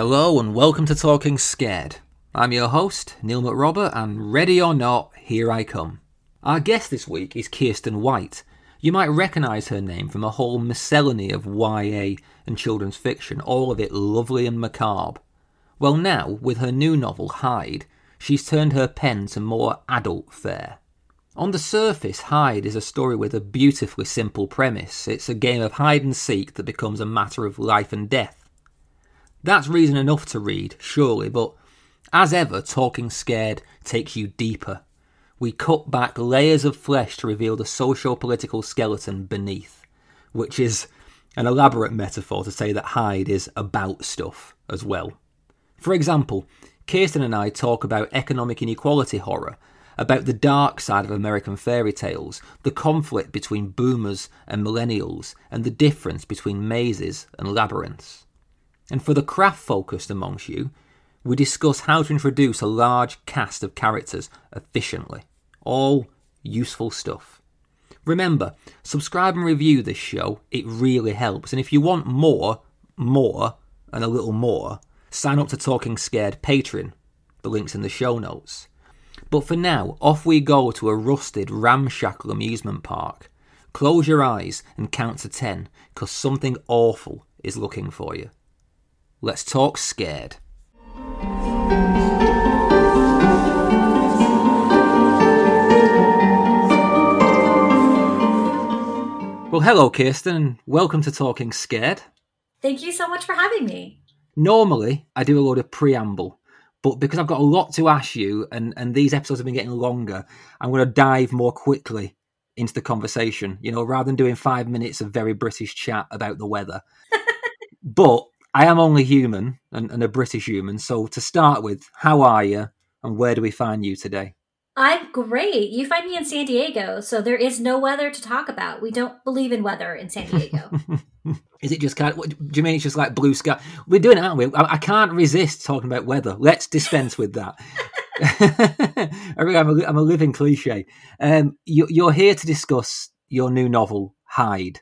Hello and welcome to Talking Scared. I'm your host, Neil McRobert, and ready or not, here I come. Our guest this week is Kirsten White. You might recognise her name from a whole miscellany of YA and children's fiction, all of it lovely and macabre. Well now, with her new novel, Hide, she's turned her pen to more adult fare. On the surface, Hide is a story with a beautifully simple premise. It's a game of hide and seek that becomes a matter of life and death. That's reason enough to read, surely, but as ever, Talking Scared takes you deeper. We cut back layers of flesh to reveal the socio-political skeleton beneath, which is an elaborate metaphor to say that Hyde is about stuff as well. For example, Kirsten and I talk about economic inequality horror, about the dark side of American fairy tales, the conflict between boomers and millennials, and the difference between mazes and labyrinths. And for the craft-focused amongst you, we discuss how to introduce a large cast of characters efficiently. All useful stuff. Remember, subscribe and review this show. It really helps. And if you want more, and a little more, sign up to Talking Scared Patreon. The link's in the show notes. But for now, off we go to a rusted, ramshackle amusement park. Close your eyes and count to 10, because something awful is looking for you. Let's talk scared. Well, hello, Kirsten, and welcome to Talking Scared. Thank you so much for having me. Normally, I do a load of preamble, but because I've got a lot to ask you, and these episodes have been getting longer, I'm going to dive more quickly into the conversation, you know, rather than doing 5 minutes of very British chat about the weather. But I am only human, and a British human, so to start with, how are you, and where do we find you today? I'm great. You find me in San Diego, so there is no weather to talk about. We don't believe in weather in San Diego. Is it just kind of, what, do you mean it's just like blue sky? We're doing it, aren't we? I can't resist talking about weather. Let's dispense with that. I'm a living cliche. You're here to discuss your new novel, Hide.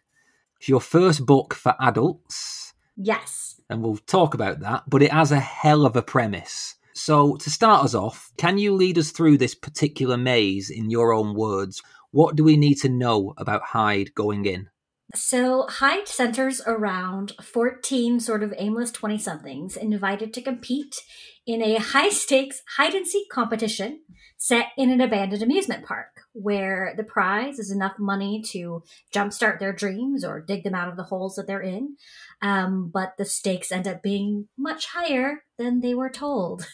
It's your first book for adults. Yes. And we'll talk about that, but it has a hell of a premise. So to start us off, can you lead us through this particular maze in your own words? What do we need to know about Hyde going in? So Hyde centers around 14 sort of aimless 20-somethings invited to compete in a high-stakes hide-and-seek competition set in an abandoned amusement park, where the prize is enough money to jumpstart their dreams or dig them out of the holes that they're in. But the stakes end up being much higher than they were told.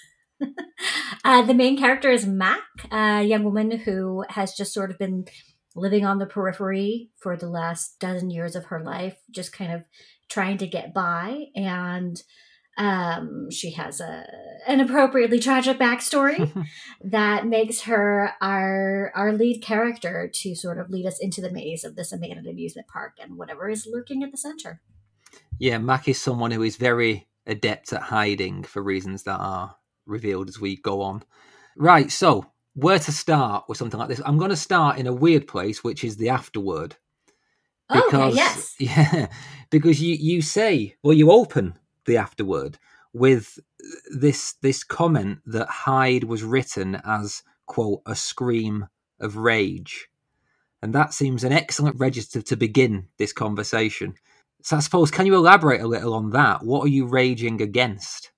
The main character is Mac, a young woman who has just sort of been living on the periphery for the last dozen years of her life, just kind of trying to get by. And she has an appropriately tragic backstory that makes her our lead character to sort of lead us into the maze of this abandoned amusement park and whatever is lurking at the center. Yeah, Mac is someone who is very adept at hiding for reasons that are revealed as we go on. Right, so where to start with something like this? I'm going to start in a weird place, which is the afterword. Because, oh, okay, yes. Yeah, because you say, well, you open the afterword with this comment that Hyde was written as, quote, a scream of rage. And that seems an excellent register to begin this conversation. So I suppose, can you elaborate a little on that? What are you raging against?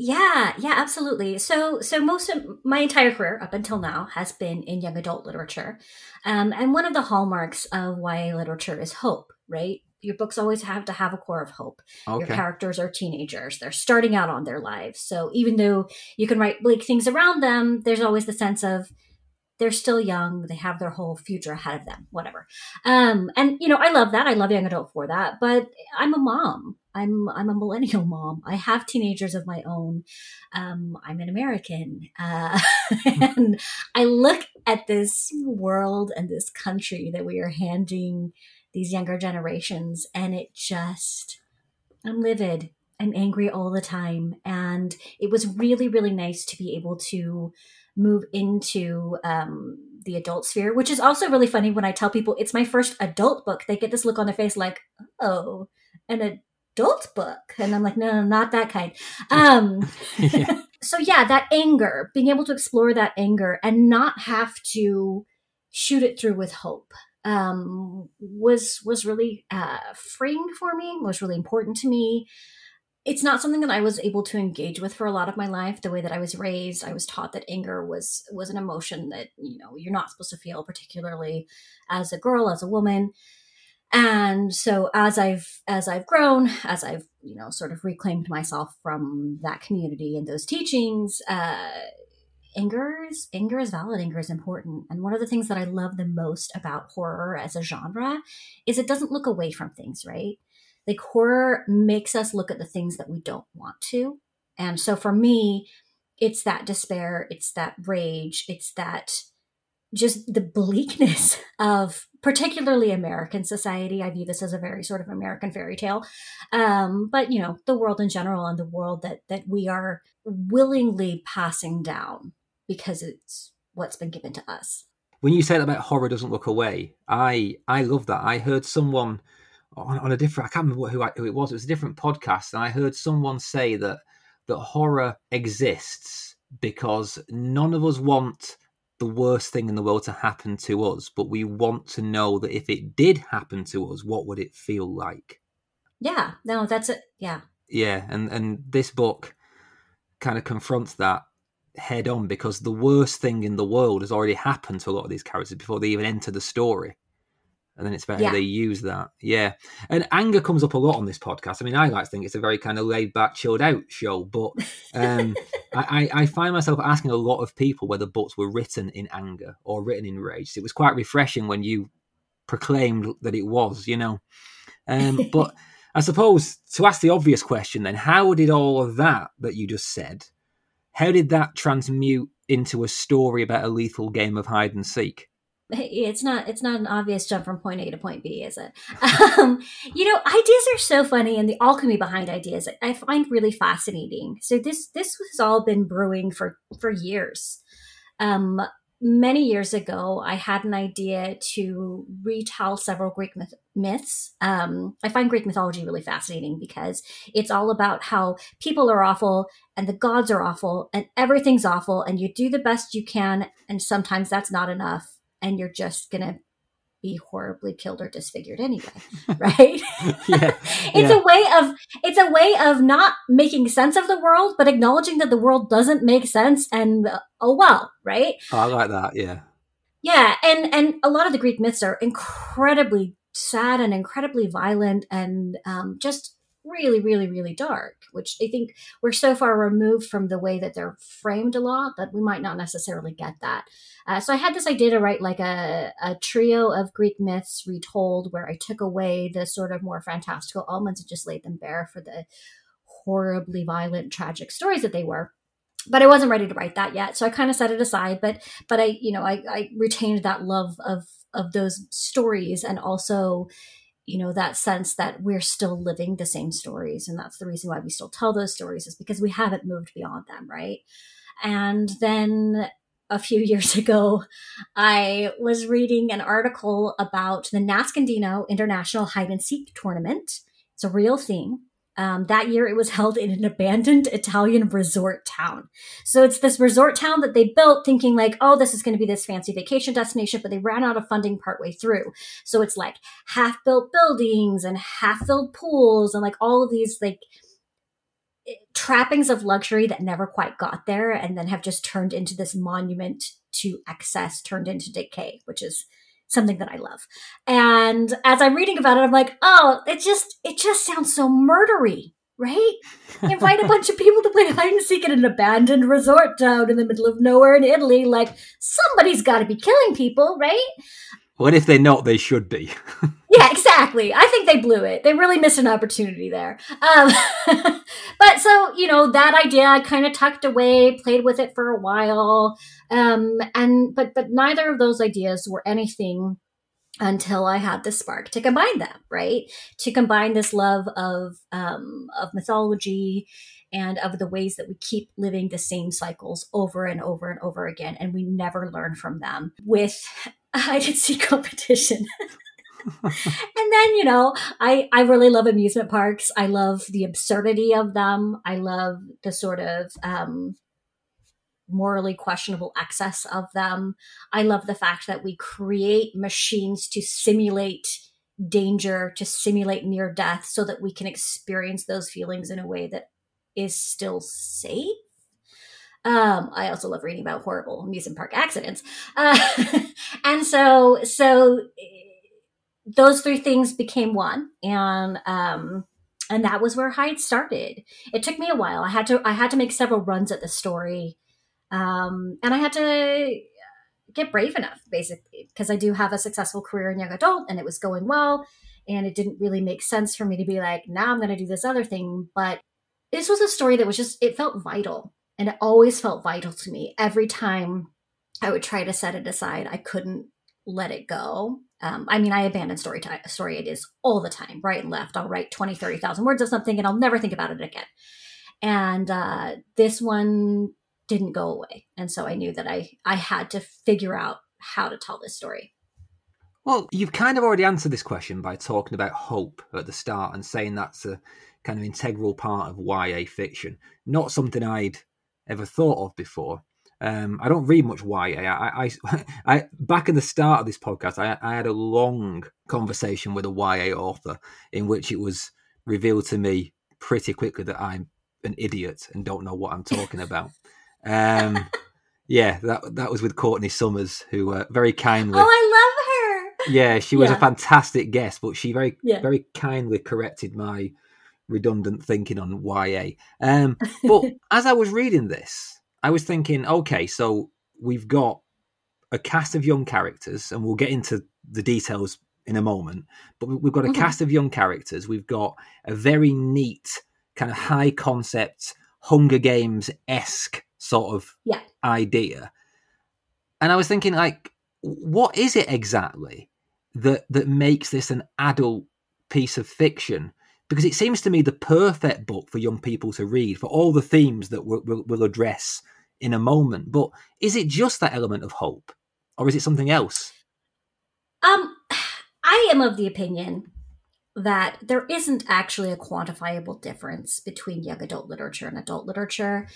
Yeah, absolutely. So most of my entire career up until now has been in young adult literature. And one of the hallmarks of YA literature is hope, right? Your books always have to have a core of hope. Okay. Your characters are teenagers. They're starting out on their lives. So even though you can write bleak things around them, there's always the sense of they're still young. They have their whole future ahead of them, whatever. And, you know, I love that. I love young adult for that. But I'm a mom. I'm a millennial mom. I have teenagers of my own. I'm an American. And I look at this world and this country that we are handing these younger generations, and I'm livid. I'm angry all the time. And it was really, really nice to be able to move into the adult sphere, which is also really funny when I tell people it's my first adult book. They get this look on their face like, oh, an adult book. And I'm like, no, not that kind. Yeah. So yeah, that anger, being able to explore that anger and not have to shoot it through with hope, was really freeing for me, was really important to me. It's not something that I was able to engage with for a lot of my life. The way that I was raised, I was taught that anger was an emotion that, you know, you're not supposed to feel, particularly as a girl, as a woman. And so as I've grown, as I've, you know, sort of reclaimed myself from that community and those teachings, anger is valid, anger is important. And one of the things that I love the most about horror as a genre is it doesn't look away from things, right? Like, horror makes us look at the things that we don't want to. And so for me, it's that despair, it's that rage, it's that just the bleakness of particularly American society. I view this as a very sort of American fairy tale. But, you know, the world in general, and the world that we are willingly passing down because it's what's been given to us. When you say that about horror doesn't look away, I love that. I heard someone... on a different, I can't remember who it was. It was a different podcast, and I heard someone say that horror exists because none of us want the worst thing in the world to happen to us, but we want to know that if it did happen to us, what would it feel like? Yeah, no, that's it. Yeah, yeah, and this book kind of confronts that head on, because the worst thing in the world has already happened to a lot of these characters before they even enter the story. And then it's about how they use that. Yeah. And anger comes up a lot on this podcast. I mean, I like to think it's a very kind of laid back, chilled out show, but I find myself asking a lot of people whether books were written in anger or written in rage. It was quite refreshing when you proclaimed that it was, you know. But I suppose to ask the obvious question then, how did all of that you just said, how did that transmute into a story about a lethal game of hide and seek? It's not an obvious jump from point A to point B, is it? You know, ideas are so funny, and the alchemy behind ideas I find really fascinating. So this has all been brewing for years. Many years ago, I had an idea to retell several Greek myths. I find Greek mythology really fascinating because it's all about how people are awful and the gods are awful and everything's awful and you do the best you can and sometimes that's not enough. And you're just going to be horribly killed or disfigured anyway, right? Yeah, it's a way of not making sense of the world, but acknowledging that the world doesn't make sense. And oh well, right? Oh, I like that. Yeah, yeah. And a lot of the Greek myths are incredibly sad and incredibly violent and just really, really, really dark. Which I think we're so far removed from the way that they're framed a lot that we might not necessarily get that. So I had this idea to write like a trio of Greek myths retold, where I took away the sort of more fantastical elements and just laid them bare for the horribly violent, tragic stories that they were. But I wasn't ready to write that yet, so I kind of set it aside. But I, you know, I retained that love of those stories, and also, you know, that sense that we're still living the same stories. And that's the reason why we still tell those stories, is because we haven't moved beyond them, right? And then a few years ago, I was reading an article about the Nascondino International Hide and Seek Tournament. It's a real thing. That year, it was held in an abandoned Italian resort town. So it's this resort town that they built thinking like, oh, this is going to be this fancy vacation destination, but they ran out of funding partway through. So it's like half-built buildings and half-filled pools and like all of these like trappings of luxury that never quite got there and then have just turned into this monument to excess, turned into decay, which is something that I love. And as I'm reading about it, I'm like, oh, it just sounds so murdery, right? Invite a bunch of people to play hide and seek in an abandoned resort town in the middle of nowhere in Italy. Like, somebody's got to be killing people, right? Well, if they're not, they should be. Yeah, exactly. I think they blew it. They really missed an opportunity there. But so, you know, that idea I kind of tucked away, played with it for a while. But neither of those ideas were anything until I had the spark to combine them, right? To combine this love of mythology and of the ways that we keep living the same cycles over and over and over again, and we never learn from them, with a hide and seek competition. And And then, you know, I really love amusement parks. I love the absurdity of them. I love the sort of morally questionable excess of them. I love the fact that we create machines to simulate danger, to simulate near death, so that we can experience those feelings in a way that is still safe. I also love reading about horrible amusement park accidents. And so those three things became one. And that was where Hyde started. It took me a while. I had to make several runs at the story. And I had to get brave enough, basically, because I do have a successful career in young adult and it was going well. And it didn't really make sense for me to be like, now I'm going to do this other thing. But this was a story that was just, it felt vital. And it always felt vital to me. Every time I would try to set it aside, I couldn't let it go. I mean, I abandon story ideas all the time, right and left. I'll write 20, 30,000 words of something and I'll never think about it again. And this one didn't go away. And so I knew that I had to figure out how to tell this story. Well, you've kind of already answered this question by talking about hope at the start and saying that's a kind of integral part of YA fiction. Not something I'd ever thought of before. I don't read much YA. I back at the start of this podcast, I had a long conversation with a YA author in which it was revealed to me pretty quickly that I'm an idiot and don't know what I'm talking about. Yeah, that was with Courtney Summers, who very kindly... Oh, I love her! Yeah, she was a fantastic guest, but she very kindly corrected my redundant thinking on YA. But as I was reading this, I was thinking, okay, so we've got a cast of young characters, and we'll get into the details in a moment, but we've got a cast of young characters. We've got a very neat kind of high concept Hunger Games-esque sort of idea. And I was thinking, like, what is it exactly that makes this an adult piece of fiction? Because it seems to me the perfect book for young people to read, for all the themes that we'll address in a moment. But is it just that element of hope, or is it something else? I am of the opinion that there isn't actually a quantifiable difference between young adult literature and adult literature.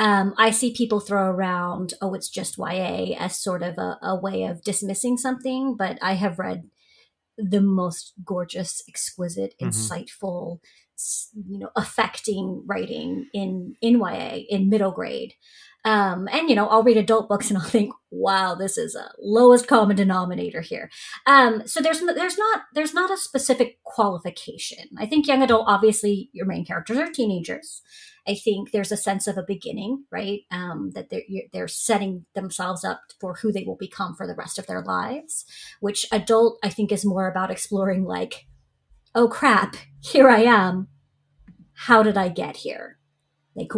I see people throw around, oh, it's just YA, as sort of a way of dismissing something, but I have read the most gorgeous, exquisite, insightful, you know, affecting writing in YA, in middle grade. And, you know, I'll read adult books and I'll think, wow, this is a lowest common denominator here. So there's not a specific qualification. I think young adult, obviously your main characters are teenagers. I think there's a sense of a beginning, right? That they're setting themselves up for who they will become for the rest of their lives, which adult, I think, is more about exploring like, oh crap, here I am. How did I get here? Like,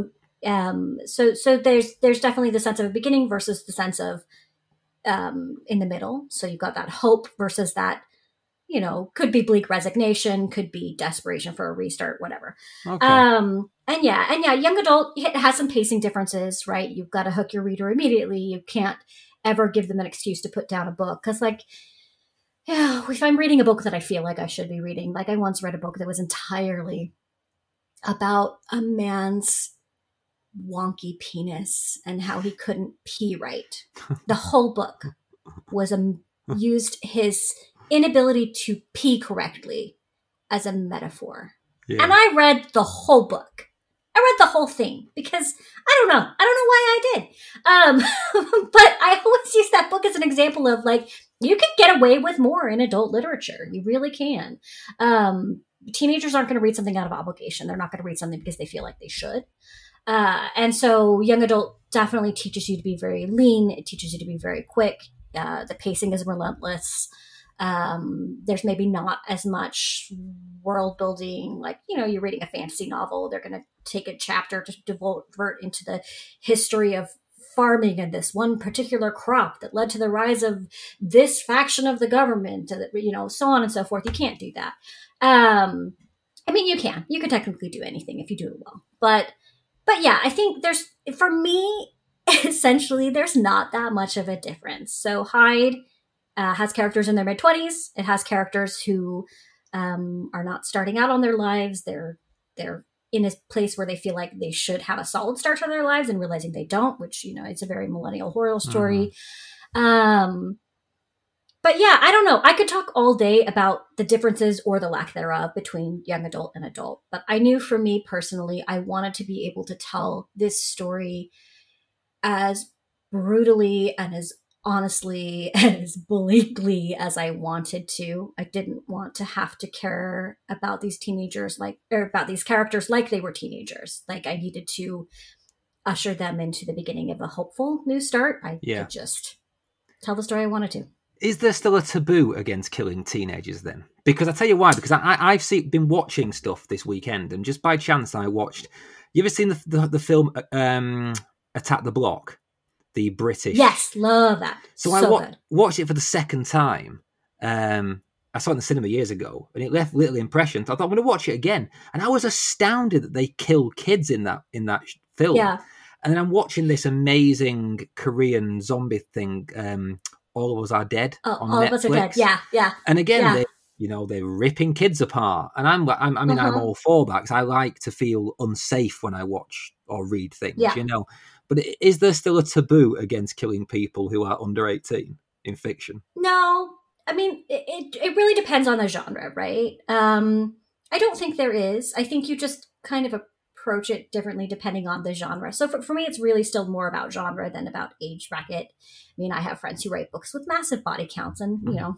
so there's definitely the sense of a beginning versus the sense of in the middle. So you've got that hope versus that, you know, could be bleak resignation, could be desperation for a restart, whatever. Okay. And young adult has some pacing differences, right? You've got to hook your reader immediately. You can't ever give them an excuse to put down a book. Because like, if I'm reading a book that I feel like I should be reading, like I once read a book that was entirely about a man's wonky penis and how he couldn't pee right. The whole book was used his inability to pee correctly as a metaphor. Yeah. And I read the whole book. I read the whole thing because I don't know why I did. But I always use that book as an example of like, you can get away with more in adult literature. You really can. Teenagers aren't going to read something out of obligation. They're not going to read something because they feel like they should. And so young adult definitely teaches you to be very lean. It teaches you to be very quick. The pacing is relentless. There's maybe not as much world building, like, you know, you're reading a fantasy novel. They're going to take a chapter to divert into the history of farming and this one particular crop that led to the rise of this faction of the government, you know, so on and so forth. You can't do that. I mean, you can technically do anything if you do it well, but yeah, I think there's, for me, essentially, there's not that much of a difference. So Hyde has characters in their mid-20s. It has characters who are not starting out on their lives. They're in a place where they feel like they should have a solid start to their lives and realizing they don't, which, you know, it's a very millennial horror story. Mm-hmm. But yeah, I don't know. I could talk all day about the differences or the lack thereof between young adult and adult. But I knew for me personally, I wanted to be able to tell this story as brutally and as honestly and as bleakly as I wanted to. I didn't want to have to care about these teenagers about these characters like they were teenagers. Like, I needed to usher them into the beginning of a hopeful new start. I could just tell the story I wanted to. Is there still a taboo against killing teenagers then? Because I tell you why, because I've been watching stuff this weekend, and just by chance I watched... You ever seen the film Attack the Block? The British... Yes, love that. So I watched it for the second time. I saw it in the cinema years ago, and it left little impression. So I thought, I'm going to watch it again. And I was astounded that they killed kids in that film. Yeah. And then I'm watching this amazing Korean zombie thing... All of Us Are Dead on Netflix. All of Us Are Dead, yeah. And again, they're ripping kids apart. And I'm all for that, because I like to feel unsafe when I watch or read things, But is there still a taboo against killing people who are under 18 in fiction? No. I mean, it really depends on the genre, right? I don't think there is. I think you just kind of approach it differently depending on the genre. So for me, it's really still more about genre than about age bracket. I mean, I have friends who write books with massive body counts and, you know,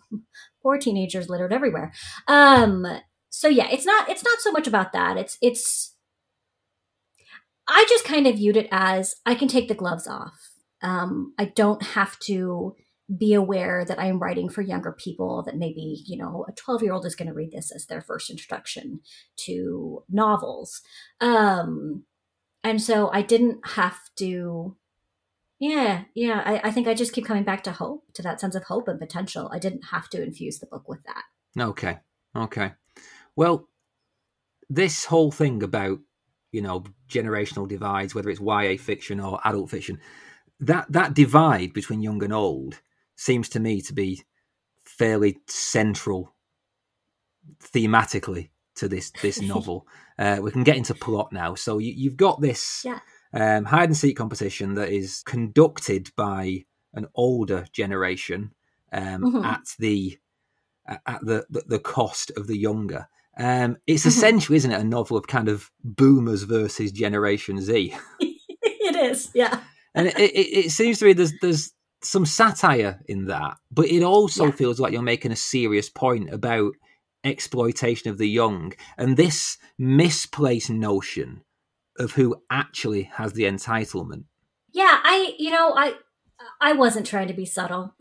poor teenagers littered everywhere. So yeah, it's not so much about that. I just kind of viewed it as, I can take the gloves off. I don't have to be aware that I am writing for younger people, that maybe, you know, a 12-year-old is going to read this as their first introduction to novels. And so I didn't have to, I think I just keep coming back to hope, to that sense of hope and potential. I didn't have to infuse the book with that. Okay. Well, this whole thing about, you know, generational divides, whether it's YA fiction or adult fiction, that divide between young and old seems to me to be fairly central thematically to this novel. We can get into plot now. So you've got this hide and seek competition that is conducted by an older generation at the cost of the younger. It's essentially, isn't it, a novel of kind of boomers versus Generation Z? It is, yeah. And it seems to me there's some satire in that, but it also feels like you're making a serious point about exploitation of the young and this misplaced notion of who actually has the entitlement. Yeah, I wasn't trying to be subtle.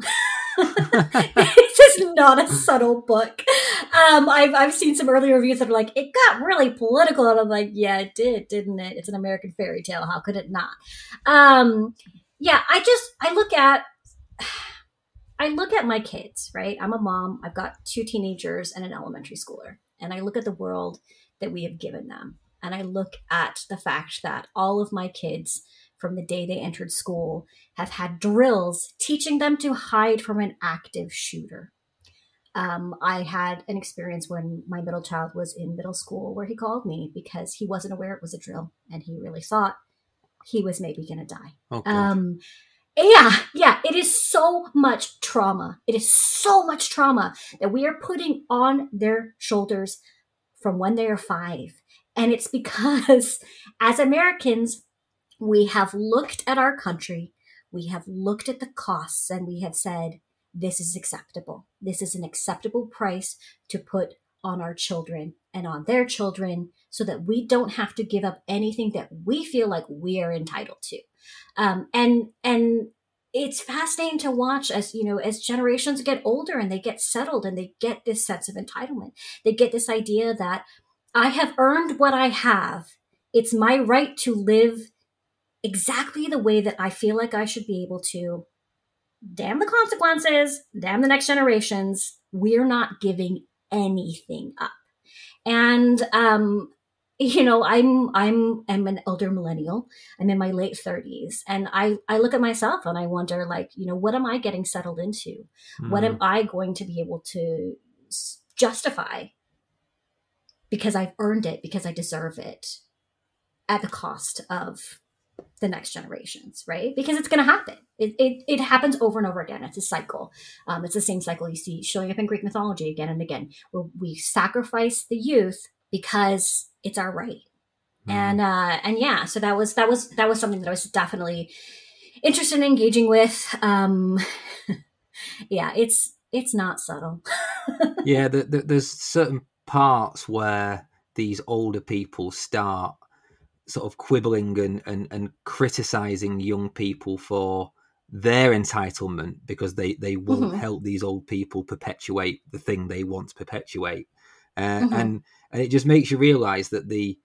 It's just not a subtle book. I've seen some early reviews that are like, it got really political, and I'm like, yeah, it did, didn't it? It's an American fairy tale. How could it not? I look at my kids, right? I'm a mom. I've got two teenagers and an elementary schooler, and I look at the world that we have given them, and I look at the fact that all of my kids, from the day they entered school, have had drills teaching them to hide from an active shooter. I had an experience when my middle child was in middle school where he called me because he wasn't aware it was a drill and he really thought he was maybe going to die. Okay. It is so much trauma. It is so much trauma that we are putting on their shoulders from when they are 5. And it's because as Americans, we have looked at our country, we have looked at the costs, and we have said, this is acceptable. This is an acceptable price to put on our children and on their children so that we don't have to give up anything that we feel like we are entitled to. And it's fascinating to watch as, you know, as generations get older and they get settled and they get this sense of entitlement. They get this idea that I have earned what I have. It's my right to live exactly the way that I feel like I should be able to. Damn the consequences, damn the next generations. We're not giving anything up. And, you know, I'm an elder millennial. I'm in my late 30s. And I look at myself and I wonder, like, you know, what am I getting settled into? Mm. What am I going to be able to justify because I've earned it, because I deserve it, at the cost of the next generations, right? Because it's going to happen. It happens over and over again. It's a cycle. It's the same cycle you see showing up in Greek mythology again and again, where we sacrifice the youth because it's our right. Mm. And yeah, so that was something that I was definitely interested in engaging with. Yeah, it's not subtle. Yeah. There's certain parts where these older people start sort of quibbling and criticizing young people for their entitlement because they won't mm-hmm. help these old people perpetuate the thing they want to perpetuate. Mm-hmm. And it just makes you realize that the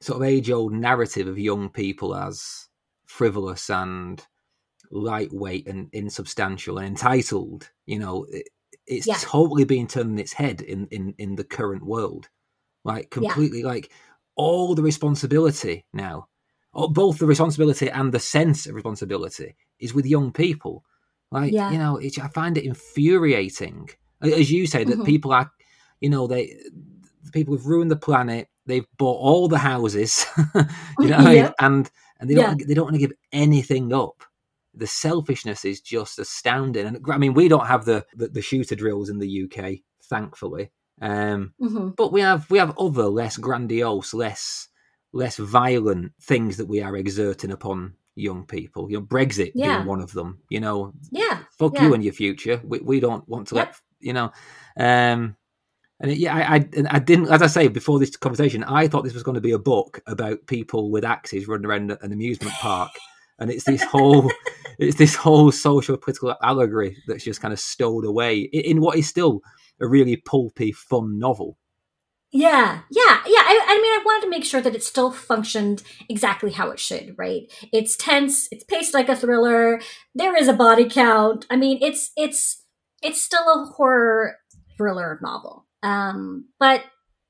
sort of age-old narrative of young people as frivolous and lightweight and insubstantial and entitled, you know, it's yeah. totally being turned on its head in the current world. Like completely yeah. like all the responsibility now, or both the responsibility and the sense of responsibility is with young people. Like, yeah. you know, I find it infuriating. As you say, that mm-hmm. people are, you know, people have ruined the planet. They've bought all the houses, you know, yeah. and they don't want to give anything up. The selfishness is just astounding. And I mean, we don't have the shooter drills in the UK, thankfully. Mm-hmm. But we have other less grandiose, less violent things that we are exerting upon young people. You know, Brexit yeah. being one of them. You know, yeah, fuck yeah. you and your future. We don't want to yep. let you know. I didn't. As I say before this conversation, I thought this was going to be a book about people with axes running around an amusement park, and it's this whole social political allegory that's just kind of stowed away in what is still a really pulpy, fun novel. Yeah. I mean, I wanted to make sure that it still functioned exactly how it should, right? It's tense. It's paced like a thriller. There is a body count. I mean, it's still a horror thriller novel. But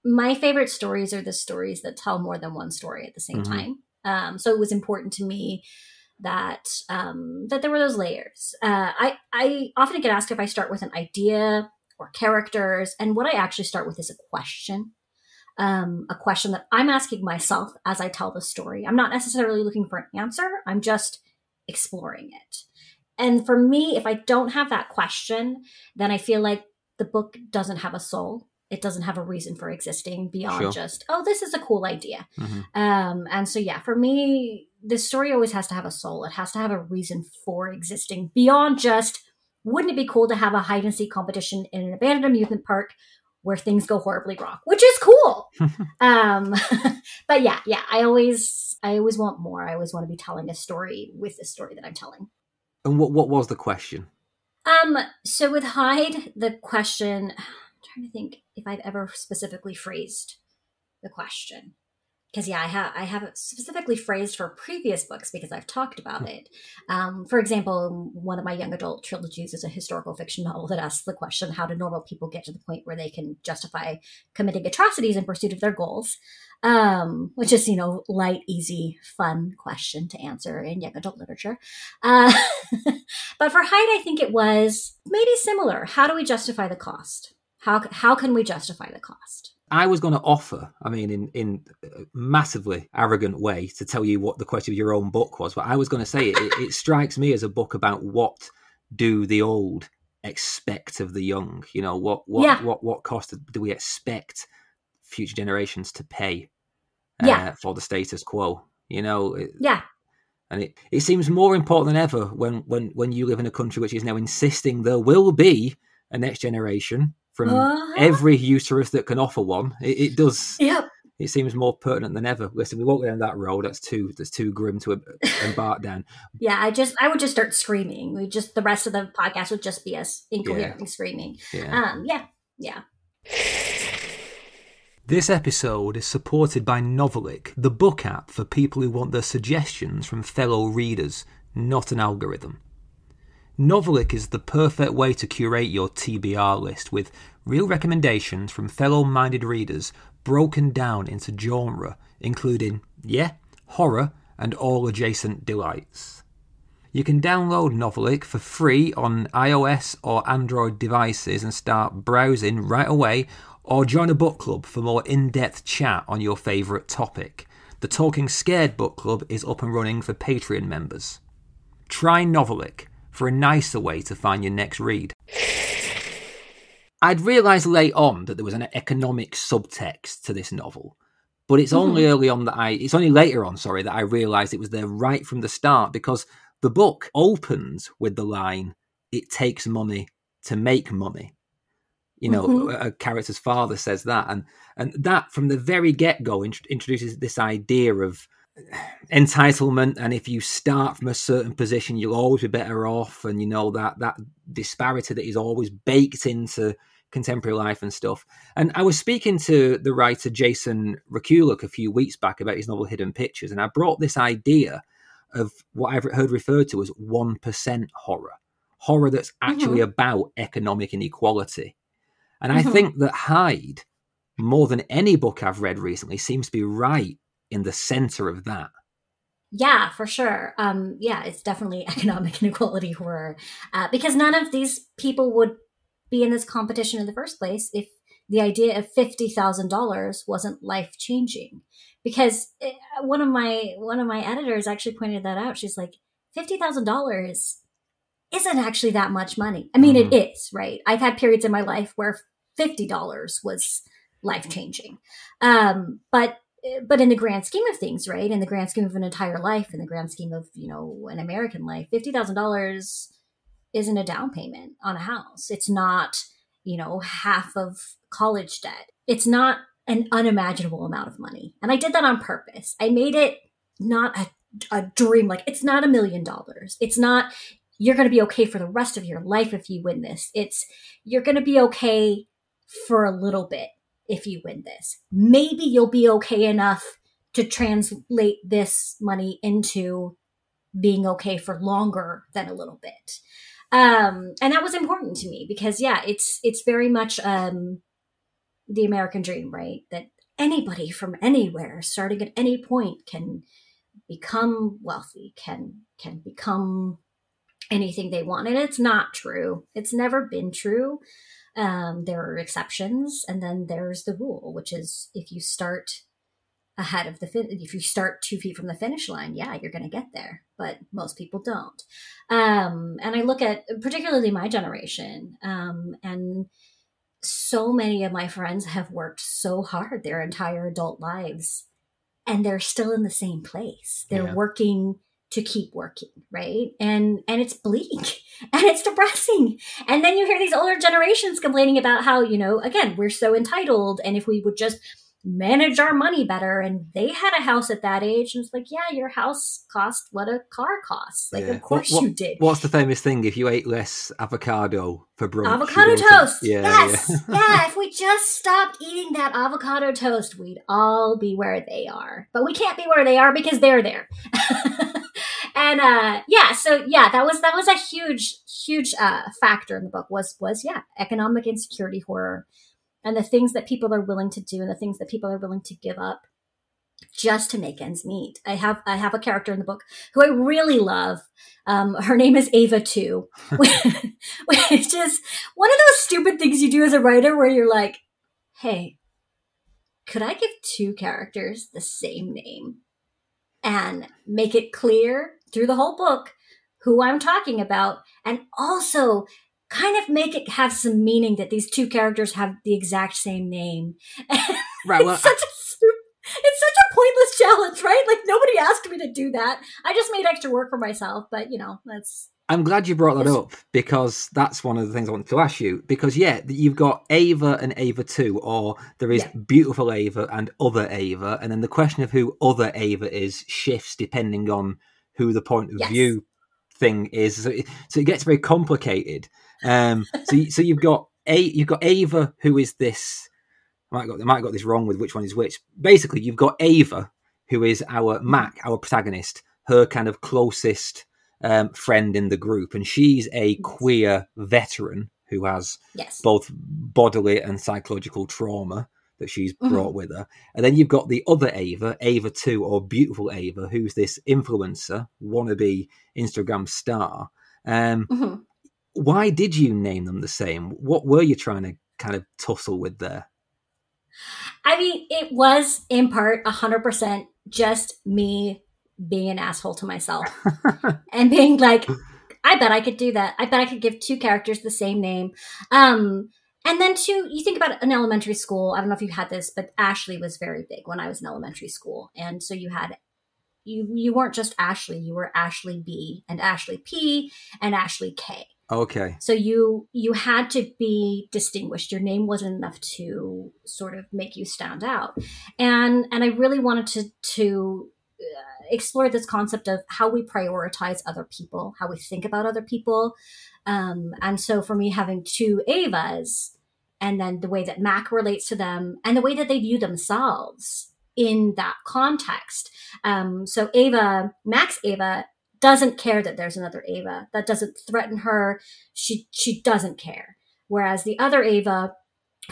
my favorite stories are the stories that tell more than one story at the same mm-hmm. time. So it was important to me that there were those layers. I often get asked if I start with an idea or characters. And what I actually start with is a question that I'm asking myself as I tell the story. I'm not necessarily looking for an answer. I'm just exploring it. And for me, if I don't have that question, then I feel like the book doesn't have a soul. It doesn't have a reason for existing beyond sure. just, oh, this is a cool idea. Mm-hmm. And so, yeah, for me, the story always has to have a soul. It has to have a reason for existing beyond just, wouldn't it be cool to have a hide and seek competition in an abandoned amusement park where things go horribly wrong, which is cool. But yeah, I always want more. I always want to be telling a story with the story that I'm telling. And what was the question? So with Hide, the question, I'm trying to think if I've ever specifically phrased the question. Because, yeah, I have it specifically phrased for previous books because I've talked about it. For example, one of my young adult trilogies is a historical fiction novel that asks the question, how do normal people get to the point where they can justify committing atrocities in pursuit of their goals? Which is, you know, light, easy, fun question to answer in young adult literature. But for Hyde, I think it was maybe similar. How do we justify the cost? How can we justify the cost? I was going to offer, I mean, in a massively arrogant way to tell you what the question of your own book was, but I was going to say it strikes me as a book about what do the old expect of the young? You know, what cost do we expect future generations to pay for the status quo? You know, and it seems more important than ever when you live in a country which is now insisting there will be a next generation from every uterus that can offer one. It does. Yep. It seems more pertinent than ever. Listen, we won't go down that road. That's too grim to embark down. Yeah, I would just start screaming. The rest of the podcast would just be us incoherently screaming. Yeah. This episode is supported by Novelic, the book app for people who want their suggestions from fellow readers, not an algorithm. Novelic is the perfect way to curate your TBR list with real recommendations from fellow-minded readers broken down into genre, including, horror and all adjacent delights. You can download Novelic for free on iOS or Android devices and start browsing right away or join a book club for more in-depth chat on your favourite topic. The Talking Scared book club is up and running for Patreon members. Try Novelic for a nicer way to find your next read. I'd realised late on that there was an economic subtext to this novel, but it's only later on that I realised it was there right from the start, because the book opens with the line, "It takes money to make money." You know, a character's father says that, and that from the very get-go introduces this idea of entitlement, and if you start from a certain position you'll always be better off, and you know that disparity that is always baked into contemporary life and stuff. And I was speaking to the writer Jason Rekulic a few weeks back about his novel Hidden Pictures, and I brought this idea of what I've heard referred to as 1% horror that's actually about economic inequality. And I think that Hyde, more than any book I've read recently, seems to be right in the center of that. Yeah, for sure. It's definitely economic inequality horror, because none of these people would be in this competition in the first place if the idea of $50,000 wasn't life changing. Because one of my editors actually pointed that out. She's like, $50,000 isn't actually that much money. I mean, it is, right? I've had periods in my life where $50 was life changing, but in the grand scheme of things, right? In the grand scheme of an entire life, in the grand scheme of, you know, an American life, $50,000 isn't a down payment on a house. It's not, you know, half of college debt. It's not an unimaginable amount of money. And I did that on purpose. I made it not a dream. Like, it's not $1 million. It's not, you're going to be okay for the rest of your life if you win this. It's, you're going to be okay for a little bit. If you win this, maybe you'll be okay enough to translate this money into being okay for longer than a little bit. And that was important to me because, yeah, it's very much the American dream, right? That anybody from anywhere, starting at any point, can become wealthy, can become anything they want. And it's not true. It's never been true. There are exceptions, and then there's the rule, which is if you start if you start 2 feet from the finish line, yeah, you're going to get there, but most people don't. And I look at particularly my generation, and so many of my friends have worked so hard their entire adult lives, and they're still in the same place. They're working to keep working, right? And it's bleak, and it's depressing. And then you hear these older generations complaining about how, you know, again, we're so entitled, and if we would just manage our money better. And they had a house at that age, and it's like, yeah, your house cost what a car costs. Like, of course you did. What's the famous thing? If you ate less avocado for brunch. Avocado toast. If we just stopped eating that avocado toast, we'd all be where they are. But we can't be where they are because they're there. And that was a huge factor in the book was economic insecurity horror, and the things that people are willing to do and the things that people are willing to give up just to make ends meet. I have a character in the book who I really love. Her name is Ava too, which is one of those stupid things you do as a writer where you're like, hey, could I give two characters the same name and make it clear through the whole book who I'm talking about, and also kind of make it have some meaning that these two characters have the exact same name. Right. Well, it's such a pointless challenge, right? Like, nobody asked me to do that. I just made extra work for myself, but, you know, that's... I'm glad you brought that up, because that's one of the things I wanted to ask you. Because, yeah, you've got Ava and Ava 2, or there is Beautiful Ava and Other Ava. And then the question of who Other Ava is shifts depending on who the point of view thing is. So it gets very complicated. So you've got Ava, who is this, I might have got this wrong with which one is which. Basically, you've got Ava, who is our protagonist, her kind of closest friend in the group, and she's a queer veteran who has both bodily and psychological trauma that she's brought with her. And then you've got the other Ava, Ava 2, or Beautiful Ava, who's this influencer, wannabe Instagram star. Why did you name them the same? What were you trying to kind of tussle with there? I mean, it was in part 100% just me being an asshole to myself and being like, I bet I could do that. I bet I could give two characters the same name. And then too, you think about an elementary school. I don't know if you had this, but Ashley was very big when I was in elementary school. And so you had, you weren't just Ashley, you were Ashley B and Ashley P and Ashley K. Okay. So you had to be distinguished. Your name wasn't enough to sort of make you stand out. And I really wanted to explore this concept of how we prioritize other people, how we think about other people. And so for me, having two Avas and then the way that Mac relates to them and the way that they view themselves in that context. So Ava, Mac's Ava, doesn't care that there's another Ava. That doesn't threaten her. She doesn't care. Whereas the other Ava,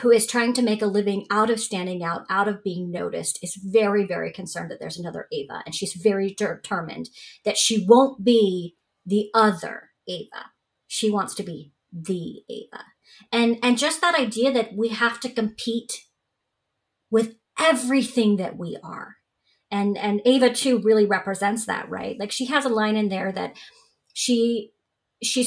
who is trying to make a living out of standing out, out of being noticed, is very, very concerned that there's another Ava. And she's very determined that she won't be the other Ava. She wants to be the Ava. And just that idea that we have to compete with everything that we are. And Ava too really represents that, right? Like she has a line in there that she's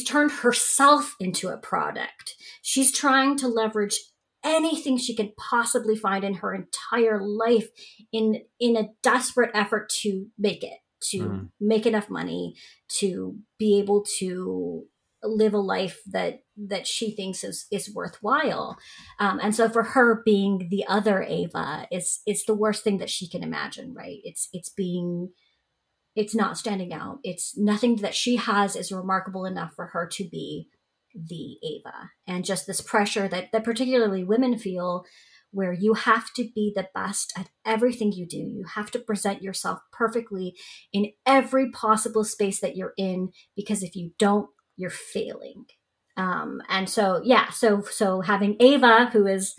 turned herself into a product. She's trying to leverage anything she can possibly find in her entire life in a desperate effort to make it, to make enough money, to be able to live a life that she thinks is worthwhile. And so for her, being the other Ava is the worst thing that she can imagine, right? It's not standing out. It's nothing that she has is remarkable enough for her to be the Ava. And just this pressure that particularly women feel, where you have to be the best at everything you do. You have to present yourself perfectly in every possible space that you're in, because if you don't, you're failing. And so, yeah, so having Ava, who is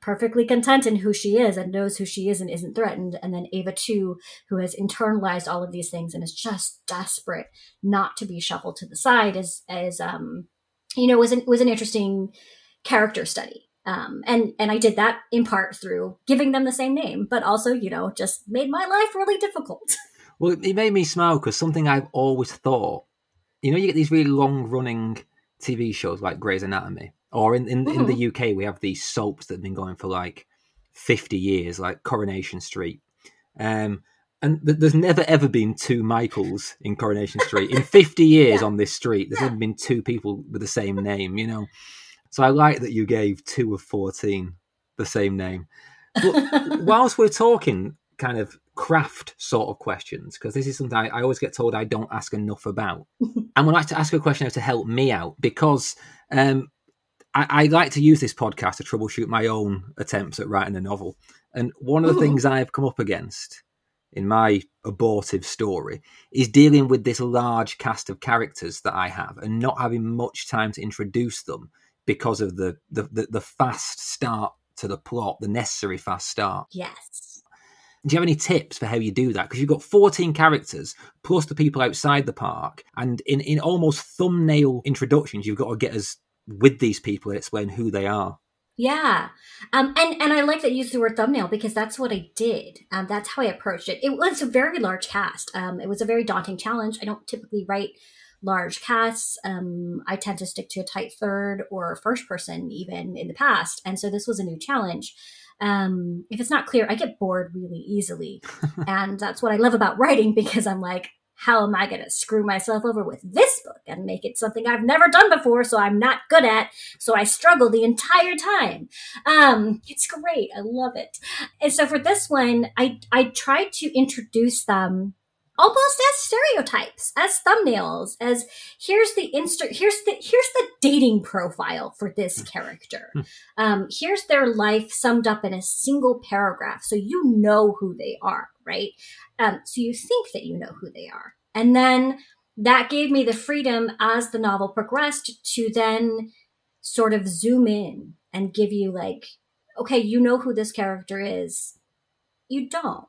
perfectly content in who she is and knows who she is and isn't threatened, and then Ava too, who has internalized all of these things and is just desperate not to be shuffled to the side, was an interesting character study. And I did that in part through giving them the same name, but also, just made my life really difficult. Well, it made me smile because something I've always thought, you get these really long-running TV shows like Grey's Anatomy, or in the UK, we have these soaps that have been going for like 50 years, like Coronation Street. And there's never, ever been two Michaels in Coronation Street. In 50 years on this street, there's never been two people with the same name, So I like that you gave 2 of 14 the same name. But whilst we're talking kind of craft sort of questions, because this is something I always get told I don't ask enough about. And would like to ask a question to help me out, because I like to use this podcast to troubleshoot my own attempts at writing a novel. And one of the things I've come up against in my abortive story is dealing with this large cast of characters that I have and not having much time to introduce them because of the fast start to the plot, the necessary fast start. Yes. Do you have any tips for how you do that? Because you've got 14 characters plus the people outside the park. And in almost thumbnail introductions, you've got to get us with these people and explain who they are. Yeah. And I like that you used the word thumbnail, because that's what I did. That's how I approached it. It was a very large cast. It was a very daunting challenge. I don't typically write large casts. I tend to stick to a tight third or first person even in the past. And so this was a new challenge. If it's not clear, I get bored really easily. And that's what I love about writing, because I'm like, how am I going to screw myself over with this book and make it something I've never done before, so I'm not good at, so I struggle the entire time. It's great. I love it. And so for this one, I tried to introduce them almost as stereotypes, as thumbnails, as here's the dating profile for this character. Here's their life summed up in a single paragraph, so you know who they are, right? So you think that you know who they are. And then that gave me the freedom as the novel progressed to then sort of zoom in and give you like, okay, you know who this character is. You don't.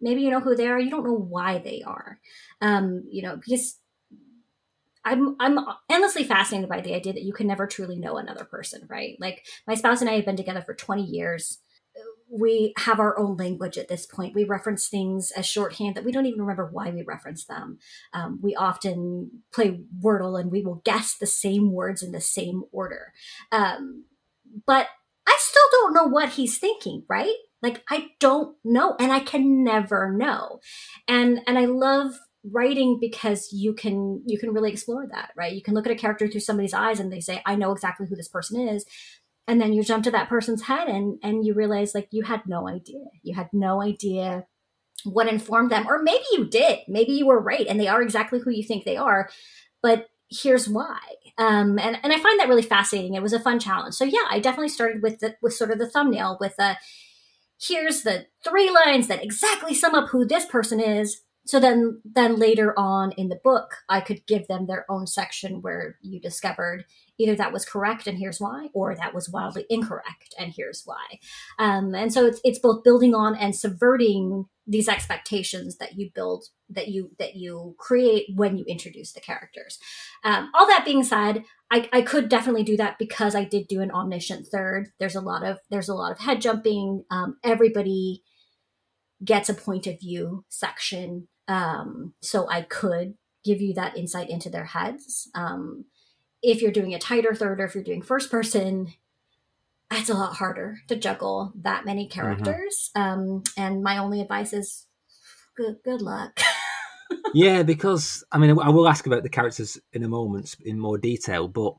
Maybe you know who they are. You don't know why they are, because I'm endlessly fascinated by the idea that you can never truly know another person, right? Like my spouse and I have been together for 20 years. we have our own language at this point. We reference things as shorthand that we don't even remember why we reference them. We often play Wordle and we will guess the same words in the same order. But I still don't know what he's thinking, right? Like, I don't know, and I can never know. And I love writing because you can really explore that, right? You can look at a character through somebody's eyes and they say, I know exactly who this person is. And then you jump to that person's head and you realize, like, you had no idea. You had no idea what informed them. Or maybe you did. Maybe you were right and they are exactly who you think they are. But here's why. And I find that really fascinating. It was a fun challenge. So yeah, I definitely started with sort of the thumbnail with here's the three lines that exactly sum up who this person is. So then later on in the book, I could give them their own section where you discovered either that was correct and here's why, or that was wildly incorrect and here's why. And so it's both building on and subverting these expectations that you build, that you create when you introduce the characters. All that being said, I could definitely do that because I did do an omniscient third. There's a lot of head jumping. Everybody gets a point of view section. So I could give you that insight into their heads. If you're doing a tighter third or if you're doing first person, it's a lot harder to juggle that many characters. And my only advice is good luck. Yeah, because I mean, I will ask about the characters in a moment in more detail, but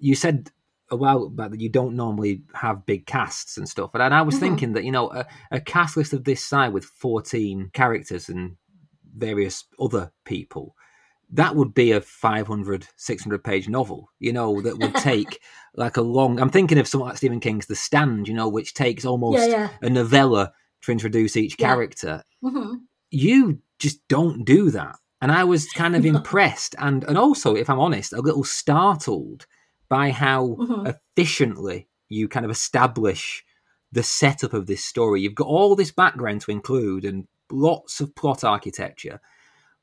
you said a while back that you don't normally have big casts and stuff. And I was thinking that, you know, a cast list of this size with 14 characters and various other people, that would be a 500, 600 page novel, you know, that would take like a long, I'm thinking of something like Stephen King's The Stand, you know, which takes almost a novella to introduce each character. You just don't do that. And I was kind of impressed. And also, if I'm honest, a little startled by how efficiently you kind of establish the setup of this story. You've got all this background to include and lots of plot architecture.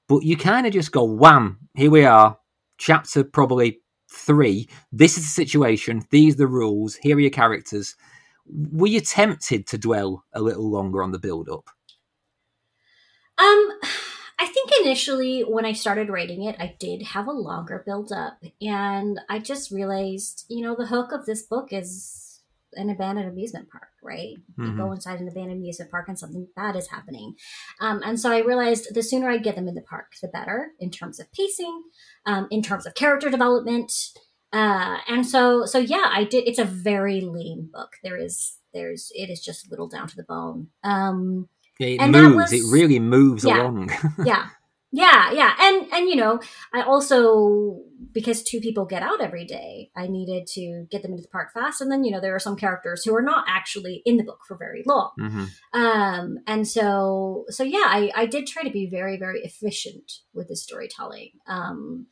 But you kind of just go, wham, here we are, chapter probably 3. This is the situation. These are the rules. Here are your characters. Were you tempted to dwell a little longer on the build-up? I think initially when I started writing it, I did have a longer build-up. And I just realized, you know, the hook of this book is an abandoned amusement park, right? You go inside an abandoned amusement park and something bad is happening. And so I realized the sooner I get them in the park, the better in terms of pacing, in terms of character development. And so yeah, I did. It's a very lean book. It is just whittled down to the bone. Yeah, it really moves along. Yeah. And you know, I also, because 2 people get out every day, I needed to get them into the park fast. And then, you know, there are some characters who are not actually in the book for very long. And so yeah, I did try to be very, very efficient with the storytelling, and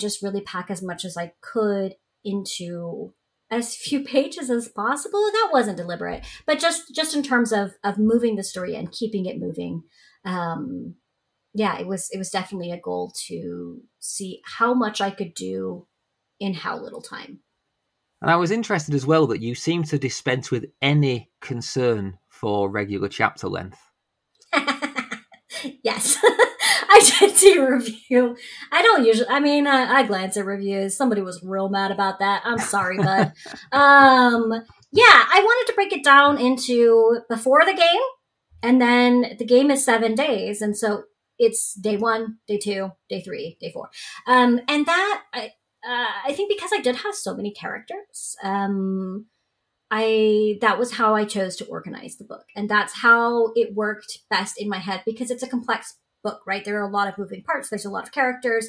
just really pack as much as I could into as few pages as possible. That wasn't deliberate, but just in terms of moving the story and keeping it moving. Yeah, it was definitely a goal to see how much I could do in how little time. And I was interested as well that you seem to dispense with any concern for regular chapter length. Yes, I did see a review. I don't usually, I mean, I glance at reviews. Somebody was real mad about that. I'm sorry, bud. Yeah, I wanted to break it down into before the game. And then the game is 7 days. And so it's day 1, day 2, day 3, day 4. And that, I think because I did have so many characters, that was how I chose to organize the book. And that's how it worked best in my head because it's a complex book, right? There are a lot of moving parts. There's a lot of characters.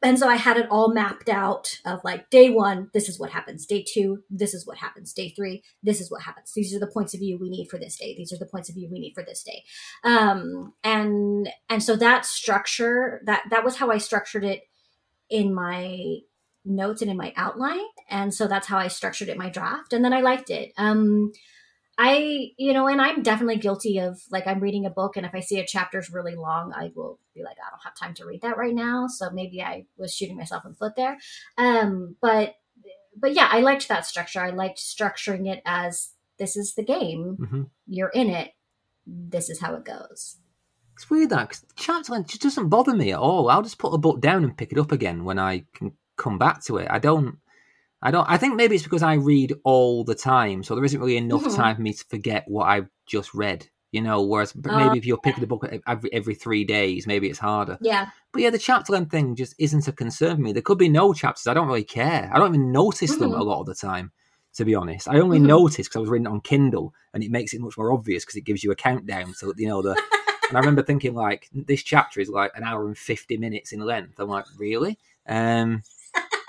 And so I had it all mapped out of like day 1, this is what happens. Day 2, this is what happens. Day 3, this is what happens. These are the points of view we need for this day. These are the points of view we need for this day. And so that structure, that was how I structured it in my notes and in my outline. And so that's how I structured it in my draft. And then I liked it. And I'm definitely guilty of, like, I'm reading a book and if I see a chapter's really long, I will be like, I don't have time to read that right now. So maybe I was shooting myself in the foot there. But yeah, I liked that structure. I liked structuring it as this is the game. Mm-hmm. You're in it. This is how it goes. It's weird that, because chapter length just doesn't bother me at all. I'll just put a book down and pick it up again when I can come back to it. I think maybe it's because I read all the time, so there isn't really enough time for me to forget what I've just read. You know, whereas maybe if you're picking a book every 3 days, maybe it's harder. Yeah. But yeah, the chapter length thing just isn't a concern for me. There could be no chapters. I don't really care. I don't even notice them a lot of the time, to be honest. I only noticed because I was reading it on Kindle, and it makes it much more obvious because it gives you a countdown. So, you know, and I remember thinking, like, this chapter is like an hour and 50 minutes in length. I'm like, really? Yeah,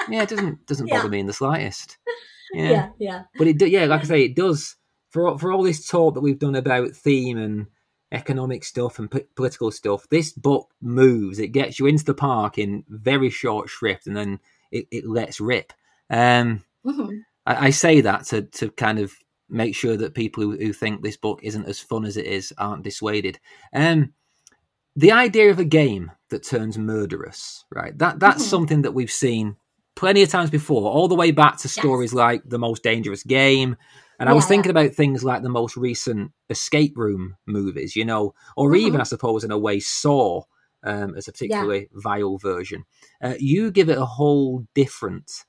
it doesn't bother me in the slightest. Yeah. But like I say, it does. For all this talk that we've done about theme and economic stuff and political stuff, this book moves. It gets you into the park in very short shrift, and then it lets rip. I say that to kind of make sure that people who think this book isn't as fun as it is aren't dissuaded. The idea of a game that turns murderous, right? That's something that we've seen plenty of times before, all the way back to stories like The Most Dangerous Game. And I was thinking about things like the most recent escape room movies, you know, or even, I suppose, in a way, Saw as a particularly vile version. You give it a whole different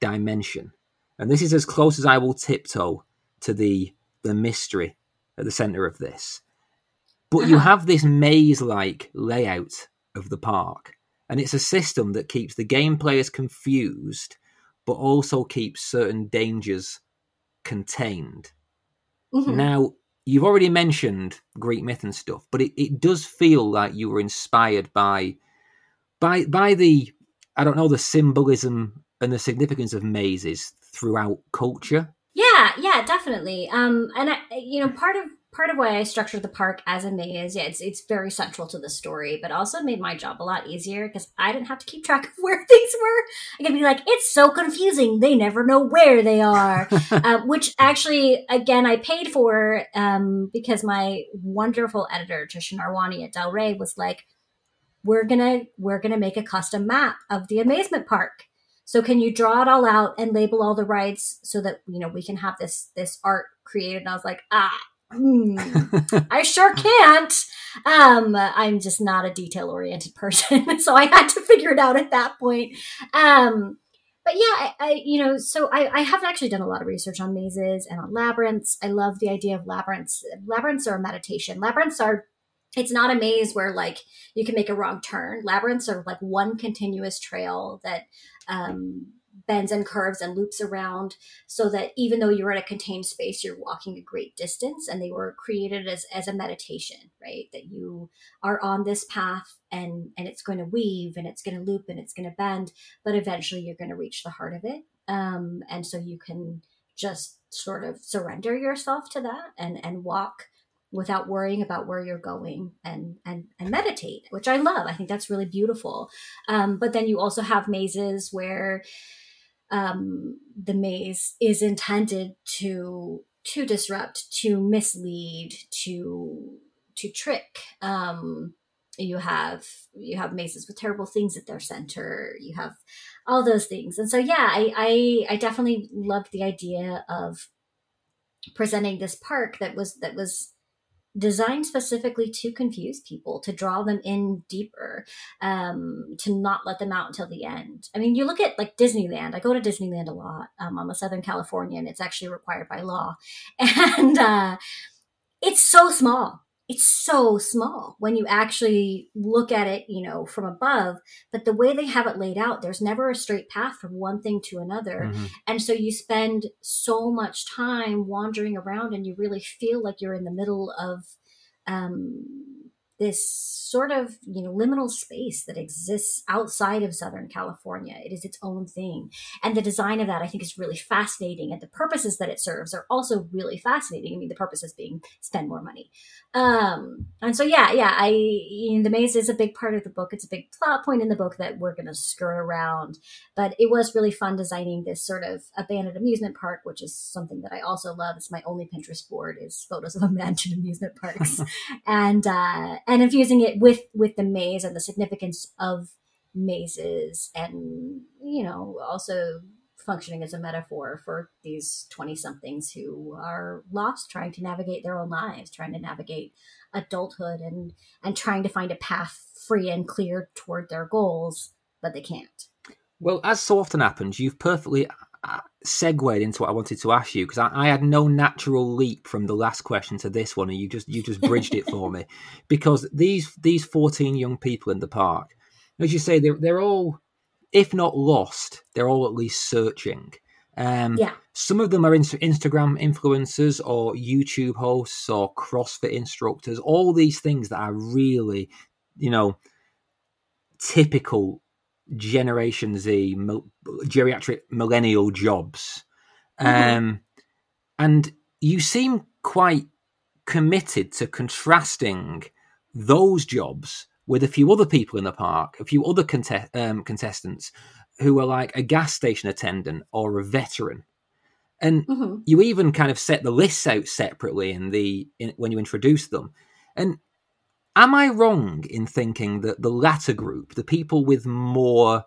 dimension. And this is as close as I will tiptoe to the mystery at the centre of this. But you have this maze-like layout of the park. And it's a system that keeps the game players confused, but also keeps certain dangers contained. Now, you've already mentioned Greek myth and stuff, but it does feel like you were inspired by the, I don't know, the symbolism and the significance of mazes throughout culture. Yeah, definitely. And I, you know, part of why I structured the park as a maze, it's very central to the story, but also made my job a lot easier because I didn't have to keep track of where things were. I could be like, it's so confusing. They never know where they are, which actually, again, I paid for because my wonderful editor, Trisha Narwani at Del Rey, was like, we're gonna make a custom map of the amazement park. So can you draw it all out and label all the rides so that, you know, we can have this art created? And I was like, I sure can't. I'm just not a detail-oriented person, so I had to figure it out at that point. But yeah, I have actually done a lot of research on mazes and on labyrinths. I love the idea of labyrinths. Labyrinths are a meditation. It's not a maze where, like, you can make a wrong turn. Labyrinths are like one continuous trail that bends and curves and loops around, so that even though you're in a contained space, you're walking a great distance. And they were created as a meditation, right? That you are on this path and it's going to weave and it's going to loop and it's going to bend, but eventually you're going to reach the heart of it. And so you can just sort of surrender yourself to that and walk without worrying about where you're going and meditate, which I love. I think that's really beautiful. But then you also have mazes where the maze is intended to disrupt, to mislead, to trick. You have mazes with terrible things at their center. You have all those things. And so, yeah, I definitely loved the idea of presenting this park that was designed specifically to confuse people, to draw them in deeper, to not let them out until the end. I mean, you look at like Disneyland. I go to Disneyland a lot. I'm a Southern Californian. It's actually required by law. And it's so small. It's so small when you actually look at it, you know, from above. But the way they have it laid out, there's never a straight path from one thing to another. And so you spend so much time wandering around, and you really feel like you're in the middle of this sort of, you know, liminal space that exists outside of Southern California. It is its own thing. And the design of that, I think, is really fascinating. And the purposes that it serves are also really fascinating. I mean, the purposes being spend more money. And so, the maze is a big part of the book. It's a big plot point in the book that we're going to skirt around. But it was really fun designing this sort of abandoned amusement park, which is something that I also love. It's my only Pinterest board is photos of abandoned amusement parks. And infusing it with the maze and the significance of mazes, and, you know, also functioning as a metaphor for these 20-somethings who are lost, trying to navigate their own lives, trying to navigate adulthood, and trying to find a path free and clear toward their goals, but they can't. Well, as so often happens, you've perfectly segued into what I wanted to ask you, because I had no natural leap from the last question to this one, and you just bridged it for me. Because these 14 young people in the park, as you say, they're all, if not lost, they're all at least searching. Yeah. Some of them are Instagram influencers or YouTube hosts or CrossFit instructors, all these things that are really, typical Generation Z geriatric millennial jobs. Mm-hmm. And you seem quite committed to contrasting those jobs with a few other people in the park, a few other contestants who are like a gas station attendant or a veteran. And mm-hmm. you even kind of set the lists out separately when you introduce them. And am I wrong in thinking that the latter group, the people with more,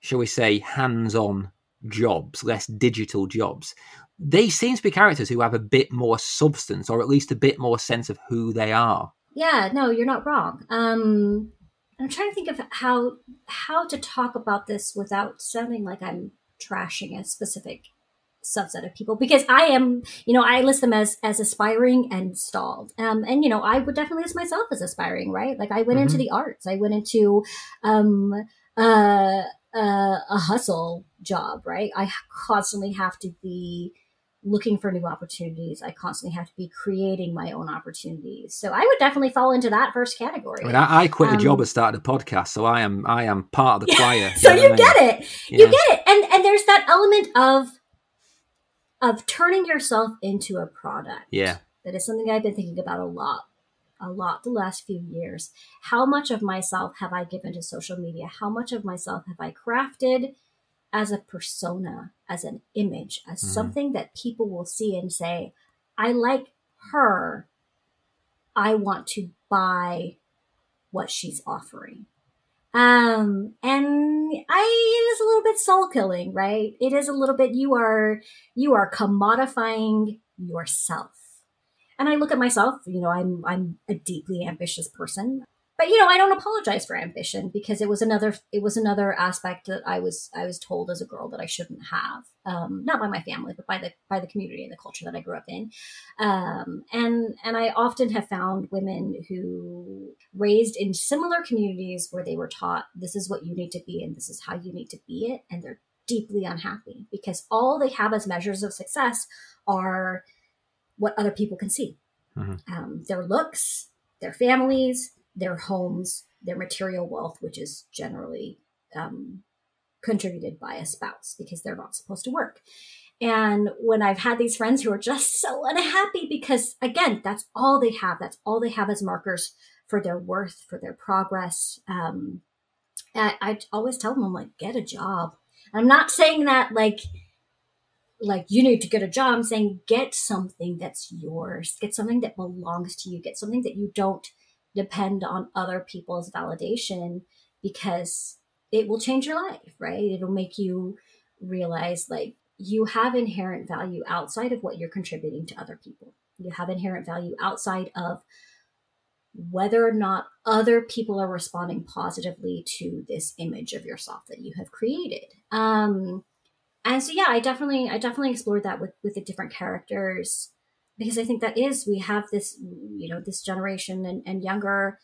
shall we say, hands-on jobs, less digital jobs, they seem to be characters who have a bit more substance, or at least a bit more sense of who they are? Yeah, no, you're not wrong. I'm trying to think of how to talk about this without sounding like I'm trashing a specific subset of people, because I am, I list them as aspiring and stalled. And, I would definitely list myself as aspiring, right? Like I went mm-hmm. into the arts, I went into a hustle job, right? I constantly have to be looking for new opportunities. I constantly have to be creating my own opportunities. So I would definitely fall into that first category. I mean, I quit a job and started a podcast, so I am part of the choir. So you get it. Yeah. You get it. And there's that element of turning yourself into a product. Yeah. That is something I've been thinking about a lot the last few years. How much of myself have I given to social media? How much of myself have I crafted as a persona, as an image, as something that people will see and say, I like her. I want to buy what she's offering. It is a little bit soul killing, right? It is a little bit, you are commodifying yourself. And I look at myself, I'm a deeply ambitious person, but I don't apologize for ambition, because it was another aspect that I was told as a girl that I shouldn't have, not by my family, but by the community and the culture that I grew up in. And I often have found women who raised in similar communities where they were taught, this is what you need to be and this is how you need to be it. And they're deeply unhappy because all they have as measures of success are what other people can see. Mm-hmm. Their looks, their families, their homes, their material wealth, which is generally contributed by a spouse because they're not supposed to work. And when I've had these friends who are just so unhappy because, again, that's all they have. That's all they have as markers for their worth, for their progress. I always tell them, I'm like, get a job. I'm not saying that like you need to get a job. I'm saying get something that's yours. Get something that belongs to you. Get something that you don't depend on other people's validation, because it will change your life, right? It'll make you realize like you have inherent value outside of what you're contributing to other people. You have inherent value outside of whether or not other people are responding positively to this image of yourself that you have created. And so, yeah, I definitely explored that with the different characters, because I think that is, we have this, this generation and younger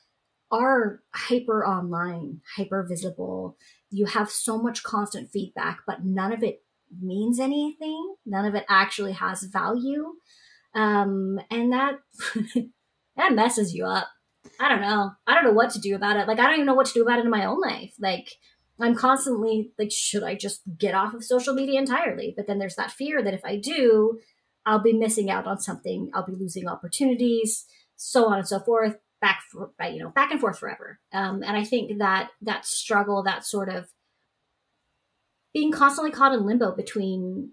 are hyper online, hyper visible. You have so much constant feedback, but none of it means anything. None of it actually has value. And that, that messes you up. I don't know. I don't know what to do about it. Like, I don't even know what to do about it in my own life. Like, I'm constantly like, should I just get off of social media entirely? But then there's that fear that if I do, I'll be missing out on something. I'll be losing opportunities, so on and so forth, back and forth forever. And I think that struggle, that sort of being constantly caught in limbo between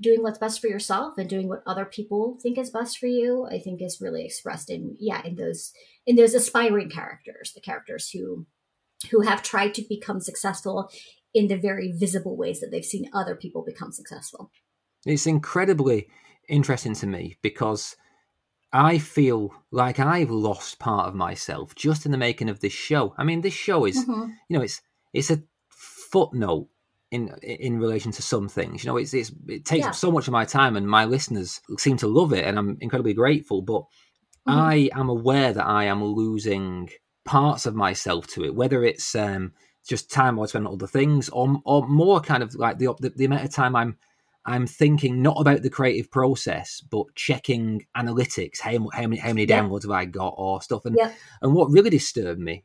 doing what's best for yourself and doing what other people think is best for you, I think is really expressed in those aspiring characters, the characters who have tried to become successful in the very visible ways that they've seen other people become successful. It's incredibly interesting to me because I feel like I've lost part of myself just in the making of this show. I mean, this show is, mm-hmm. you know, it's a footnote in relation to some things. You know, it takes up so much of my time, and my listeners seem to love it, and I'm incredibly grateful. But mm-hmm. I am aware that I am losing parts of myself to it, whether it's just time I spend on other things, or more kind of like the amount of time I'm thinking not about the creative process, but checking analytics. How many downloads have I got, or stuff? And what really disturbed me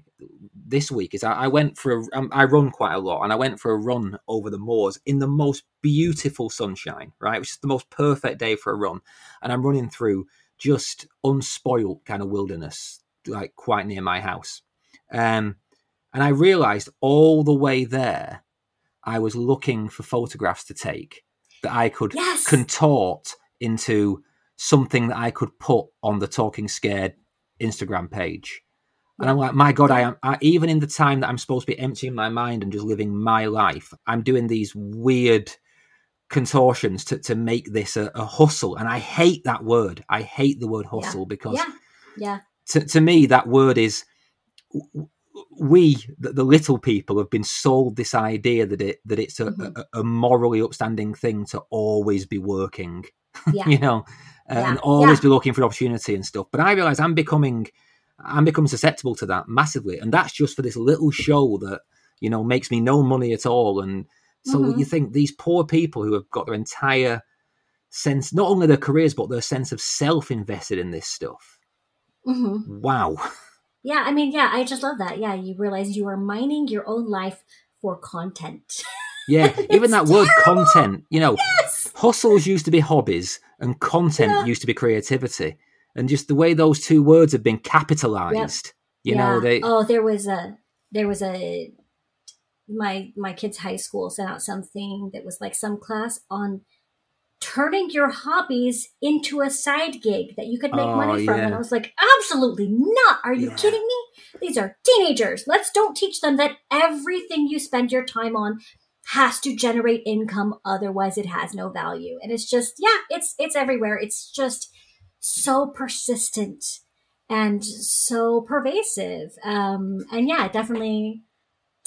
this week is I went for I run quite a lot, and I went for a run over the moors in the most beautiful sunshine. Right, which is the most perfect day for a run, and I'm running through just unspoilt kind of wilderness, like quite near my house. And I realised all the way there, I was looking for photographs to take that I could contort into something that I could put on the Talking Scared Instagram page. And I'm like, my God, I even in the time that I'm supposed to be emptying my mind and just living my life, I'm doing these weird contortions to make this a hustle. And I hate that word. I hate the word hustle because to me, that word is, we, the little people, have been sold this idea that it's a morally upstanding thing to always be working, you know, and always be looking for opportunity and stuff. But I realise I'm becoming susceptible to that massively, and that's just for this little show that, you know, makes me no money at all. And so you think these poor people who have got their entire sense, not only their careers but their sense of self, invested in this stuff. Mm-hmm. Wow. Yeah, I mean, I just love that. Yeah, you realize you are mining your own life for content. Yeah, even that word content, you know, hustles used to be hobbies and content used to be creativity. And just the way those two words have been capitalized, you know. There was my kids' high school sent out something that was like some class on turning your hobbies into a side gig that you could make money from. And I was like, absolutely not. Are you kidding me? These are teenagers. Let's don't teach them that everything you spend your time on has to generate income. Otherwise it has no value. And it's just, it's everywhere. It's just so persistent and so pervasive.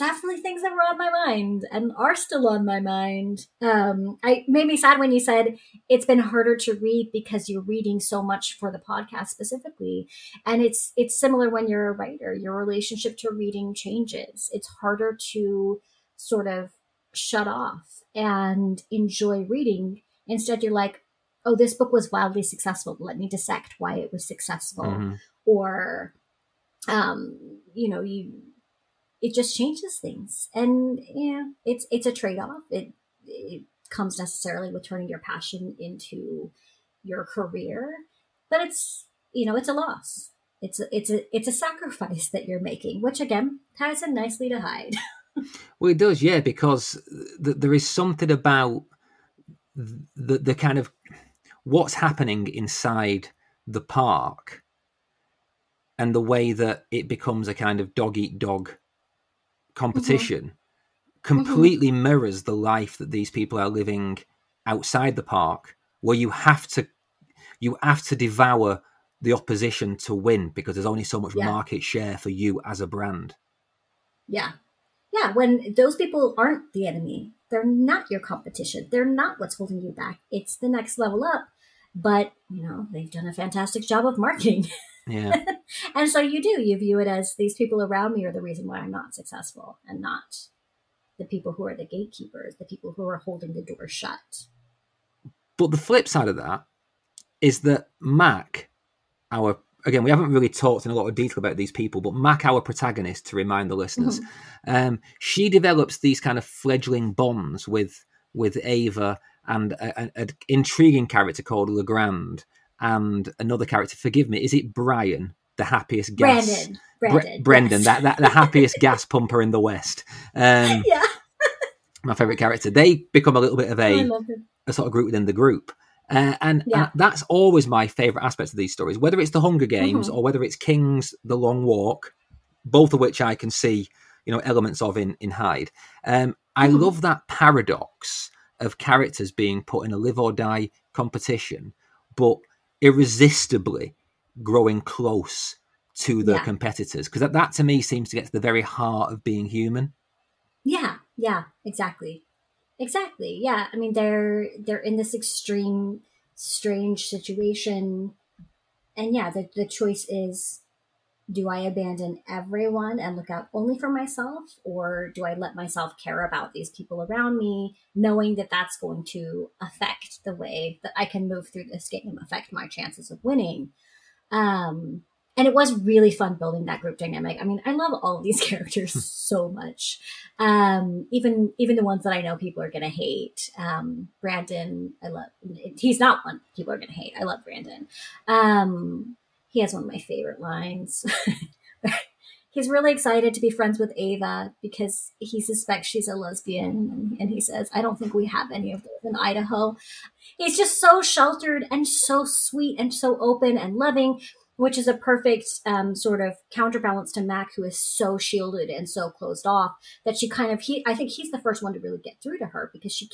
Definitely things that were on my mind and are still on my mind. It made me sad when you said it's been harder to read because you're reading so much for the podcast specifically. And it's similar when you're a writer. Your relationship to reading changes. It's harder to sort of shut off and enjoy reading. Instead, you're like, oh, this book was wildly successful. Let me dissect why it was successful. Mm-hmm. Or, it just changes things, and it's a trade-off. It comes necessarily with turning your passion into your career, but it's a loss. It's a sacrifice that you're making, which again ties in nicely to Hide. Well, it does, because there is something about the kind of what's happening inside the park, and the way that it becomes a kind of dog-eat-dog competition completely mirrors the life that these people are living outside the park, where you have to devour the opposition to win, because there's only so much market share for you as a brand. When those people aren't the enemy, they're not your competition, they're not what's holding you back. It's the next level up, but they've done a fantastic job of marketing. Yeah. And so you view it as, these people around me are the reason why I'm not successful, and not the people who are the gatekeepers, the people who are holding the door shut. But the flip side of that is that Mac, we haven't really talked in a lot of detail about these people, but Mac, our protagonist, to remind the listeners, she develops these kind of fledgling bonds with Ava and an intriguing character called LeGrand, and another character, forgive me, is it Brian, the happiest gas... Brendan, the happiest gas pumper in the West. My favourite character. They become a little bit of a sort of group within the group. And that's always my favourite aspect of these stories, whether it's The Hunger Games or whether it's King's The Long Walk, both of which I can see, elements of in Hyde. I love that paradox of characters being put in a live or die competition, but irresistibly growing close to their competitors. Because that to me seems to get to the very heart of being human. Yeah, exactly. Yeah. I mean, they're in this extreme, strange situation. And yeah, the choice is, do I abandon everyone and look out only for myself? Or do I let myself care about these people around me, knowing that that's going to affect the way that I can move through this game, affect my chances of winning? And it was really fun building that group dynamic. I mean, I love all of these characters so much. Even the ones that I know people are going to hate. Brandon, I love. He's not one people are going to hate. I love Brandon. He has one of my favorite lines. He's really excited to be friends with Ava because he suspects she's a lesbian. And he says, I don't think we have any of those in Idaho. He's just so sheltered and so sweet and so open and loving, which is a perfect sort of counterbalance to Mac, who is so shielded and so closed off that I think he's the first one to really get through to her because she's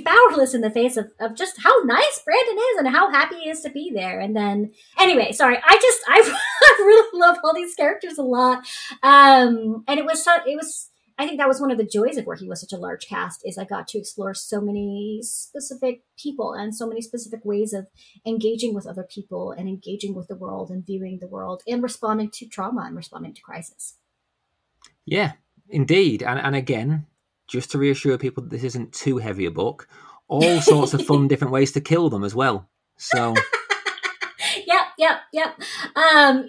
powerless in the face of just how nice Brandon is and how happy he is to be there. And then, anyway, sorry, I really love all these characters a lot. I think that was one of the joys of working with such a large cast, is I got to explore so many specific people and so many specific ways of engaging with other people and engaging with the world and viewing the world and responding to trauma and responding to crisis. Yeah, indeed. And again, just to reassure people that this isn't too heavy a book, all sorts of fun, different ways to kill them as well. So...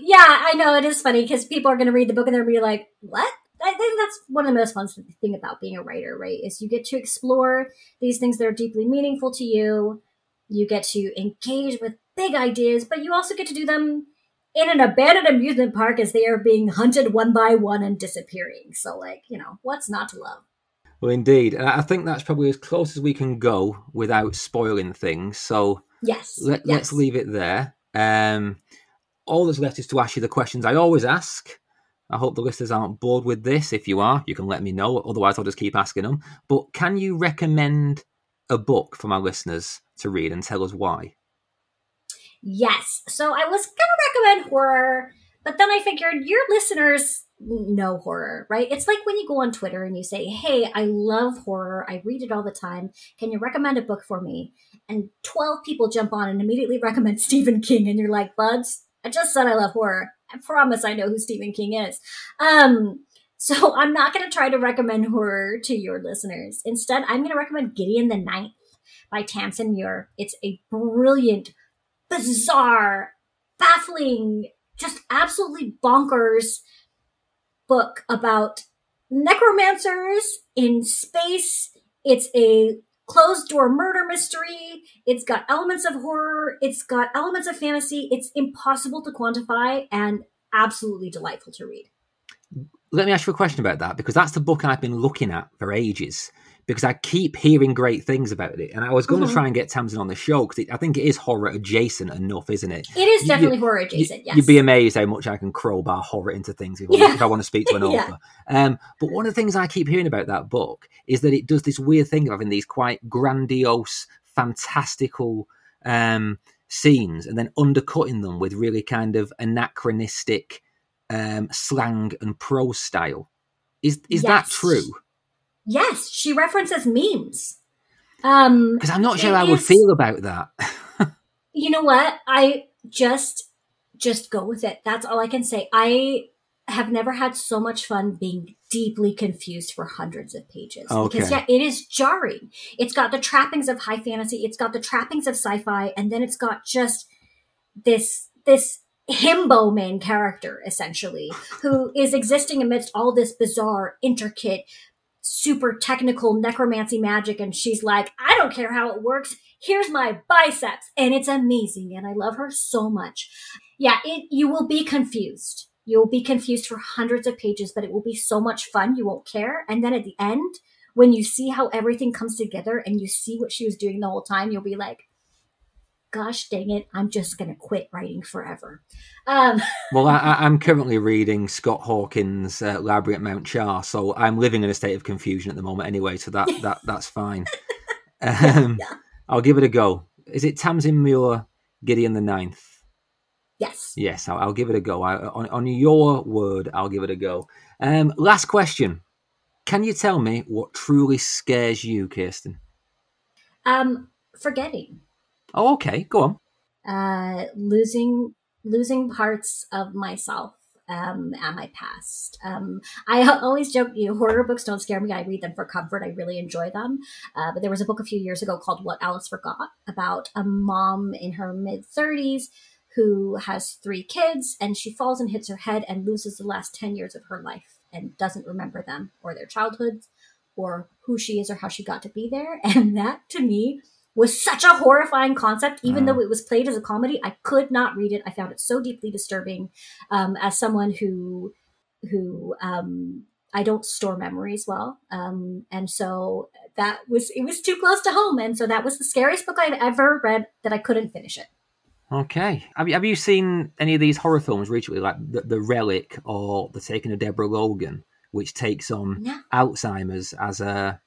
Yep. I know it is funny because people are going to read the book and they're going to be like, what? I think that's one of the most fun thing about being a writer, right? Is you get to explore these things that are deeply meaningful to you. You get to engage with big ideas, but you also get to do them in an abandoned amusement park as they are being hunted one by one and disappearing. So what's not to love? Well, indeed. And I think that's probably as close as we can go without spoiling things. So yes, let's leave it there. All that's left is to ask you the questions I always ask. I hope the listeners aren't bored with this. If you are, you can let me know. Otherwise, I'll just keep asking them. But can you recommend a book for my listeners to read and tell us why? Yes. So I was going to recommend horror, but then I figured your listeners know horror, right? It's like when you go on Twitter and you say, hey, I love horror. I read it all the time. Can you recommend a book for me? And 12 people jump on and immediately recommend Stephen King. And you're like, buds, I just said I love horror. I promise I know who Stephen King is. So I'm not going to try to recommend horror to your listeners. Instead, I'm going to recommend Gideon the Ninth by Tamsyn Muir. It's a brilliant, bizarre, baffling, just absolutely bonkers book about necromancers in space. It's a closed-door murder mystery. It's got elements of horror. It's got elements of fantasy. It's impossible to quantify and absolutely delightful to read. Let me ask you a question about that, because that's the book I've been looking at for ages, because I keep hearing great things about it. And I was going to try and get Tamsyn on the show, because I think it is horror adjacent enough, isn't it? It is definitely horror adjacent, yes. You'd be amazed how much I can crowbar horror into things if I want to speak to an author. But one of the things I keep hearing about that book is that it does this weird thing of having these quite grandiose, fantastical scenes and then undercutting them with really kind of anachronistic slang and prose style. Is that true? Yes, she references memes. Because I'm not sure how I would feel about that. You know what? I just go with it. That's all I can say. I have never had so much fun being deeply confused for hundreds of pages. Okay. Because it is jarring. It's got the trappings of high fantasy. It's got the trappings of sci-fi. And then it's got just this himbo main character, essentially, who is existing amidst all this bizarre, intricate, super technical necromancy magic, and she's like, I don't care how it works, here's my biceps, and it's amazing, and I love her so much. You will be confused. You'll be confused for hundreds of pages, but it will be so much fun, you won't care. And then at the end, when you see how everything comes together and you see what she was doing the whole time, you'll be like, gosh dang it, I'm just going to quit writing forever. Well, I'm currently reading Scott Hawkins' Library at Mount Char, so I'm living in a state of confusion at the moment anyway, so that's fine. Yeah. I'll give it a go. Is it Tamsyn Muir, Gideon the Ninth? Yes. Yes, I'll give it a go. On your word, I'll give it a go. Last question. Can you tell me what truly scares you, Kirsten? Forgetting. Oh, okay. Go on. Losing parts of myself and my past. I always joke, horror books don't scare me. I read them for comfort. I really enjoy them. But there was a book a few years ago called What Alice Forgot about a mom in her mid-30s who has 3 kids, and she falls and hits her head and loses the last 10 years of her life and doesn't remember them or their childhoods or who she is or how she got to be there. And that, to me, was such a horrifying concept. Even though it was played as a comedy, I could not read it. I found it so deeply disturbing. As someone who I don't store memories well. And so it was too close to home. And so that was the scariest book I've ever read, that I couldn't finish it. Okay. Have you seen any of these horror films recently, like The Relic or The Taking of Deborah Logan, which takes on Alzheimer's as a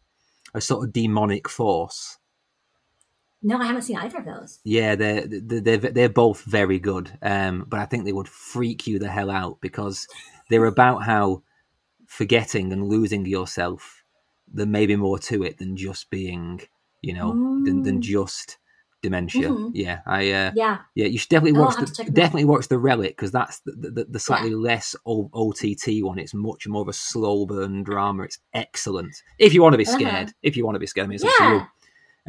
sort of demonic force? No, I haven't seen either of those. Yeah, they're both very good, but I think they would freak you the hell out, because they're about how forgetting and losing yourself, there may be more to it than just being, than just dementia. Mm-hmm. Yeah, yeah, you should definitely watch The Relic, because that's the slightly less OTT one. It's much more of a slow burn drama. It's excellent if you want to be scared. If you want to be scared, I mean, it's up to you.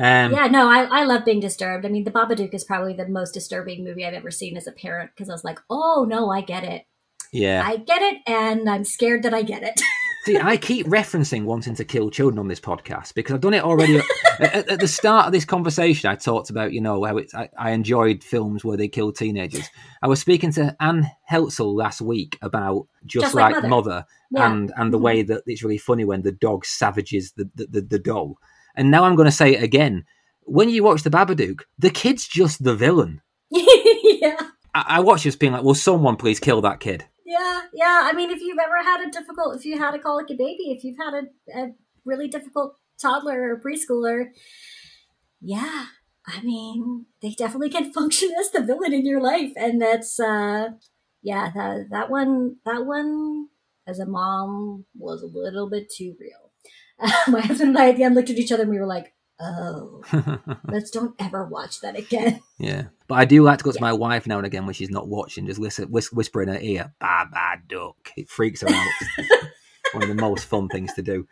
I love being disturbed. I mean, The Babadook is probably the most disturbing movie I've ever seen as a parent, because I was like, oh, no, I get it. Yeah. I get it, and I'm scared that I get it. See, I keep referencing wanting to kill children on this podcast, because I've done it already. At the start of this conversation, I talked about, how I enjoyed films where they kill teenagers. I was speaking to Anne Heltzel last week about Just Like Mother, and the way that it's really funny when the dog savages the doll. And now I'm going to say it again. When you watch The Babadook, the kid's just the villain. Yeah. I watch this being like, will someone please kill that kid? Yeah. I mean, if you've ever had if you had a colicky baby, if you've had a really difficult toddler or preschooler, yeah. I mean, they definitely can function as the villain in your life. And that's, that one as a mom was a little bit too real. My husband and I at the end looked at each other and we were like, oh, let's don't ever watch that again. Yeah. But I do like to go to my wife now and again when she's not watching, just whisper in her ear, Babadook. It freaks her out. One of the most fun things to do.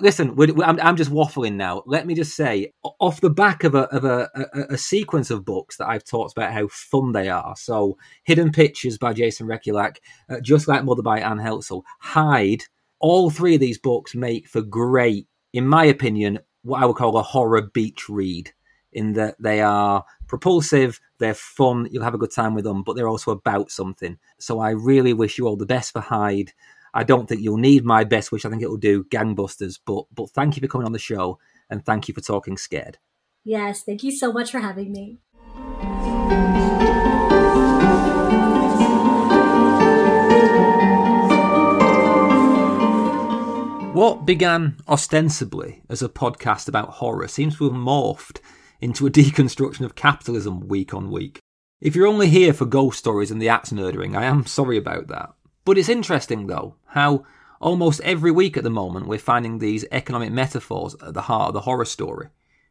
Listen, I'm just waffling now. Let me just say, off the back of a sequence of books that I've talked about how fun they are. So Hidden Pictures by Jason Rekulak, Just Like Mother by Anne Heltzel, Hide. All three of these books make for great, in my opinion, what I would call a horror beach read, in that they are propulsive, they're fun, you'll have a good time with them, but they're also about something. So I really wish you all the best for Hyde. I don't think you'll need my best wish. I think it'll do gangbusters, but thank you for coming on the show, and thank you for Talking Scared. Yes, thank you so much for having me. What began ostensibly as a podcast about horror seems to have morphed into a deconstruction of capitalism week on week. If you're only here for ghost stories and the axe murdering, I am sorry about that. But it's interesting, though, how almost every week at the moment we're finding these economic metaphors at the heart of the horror story.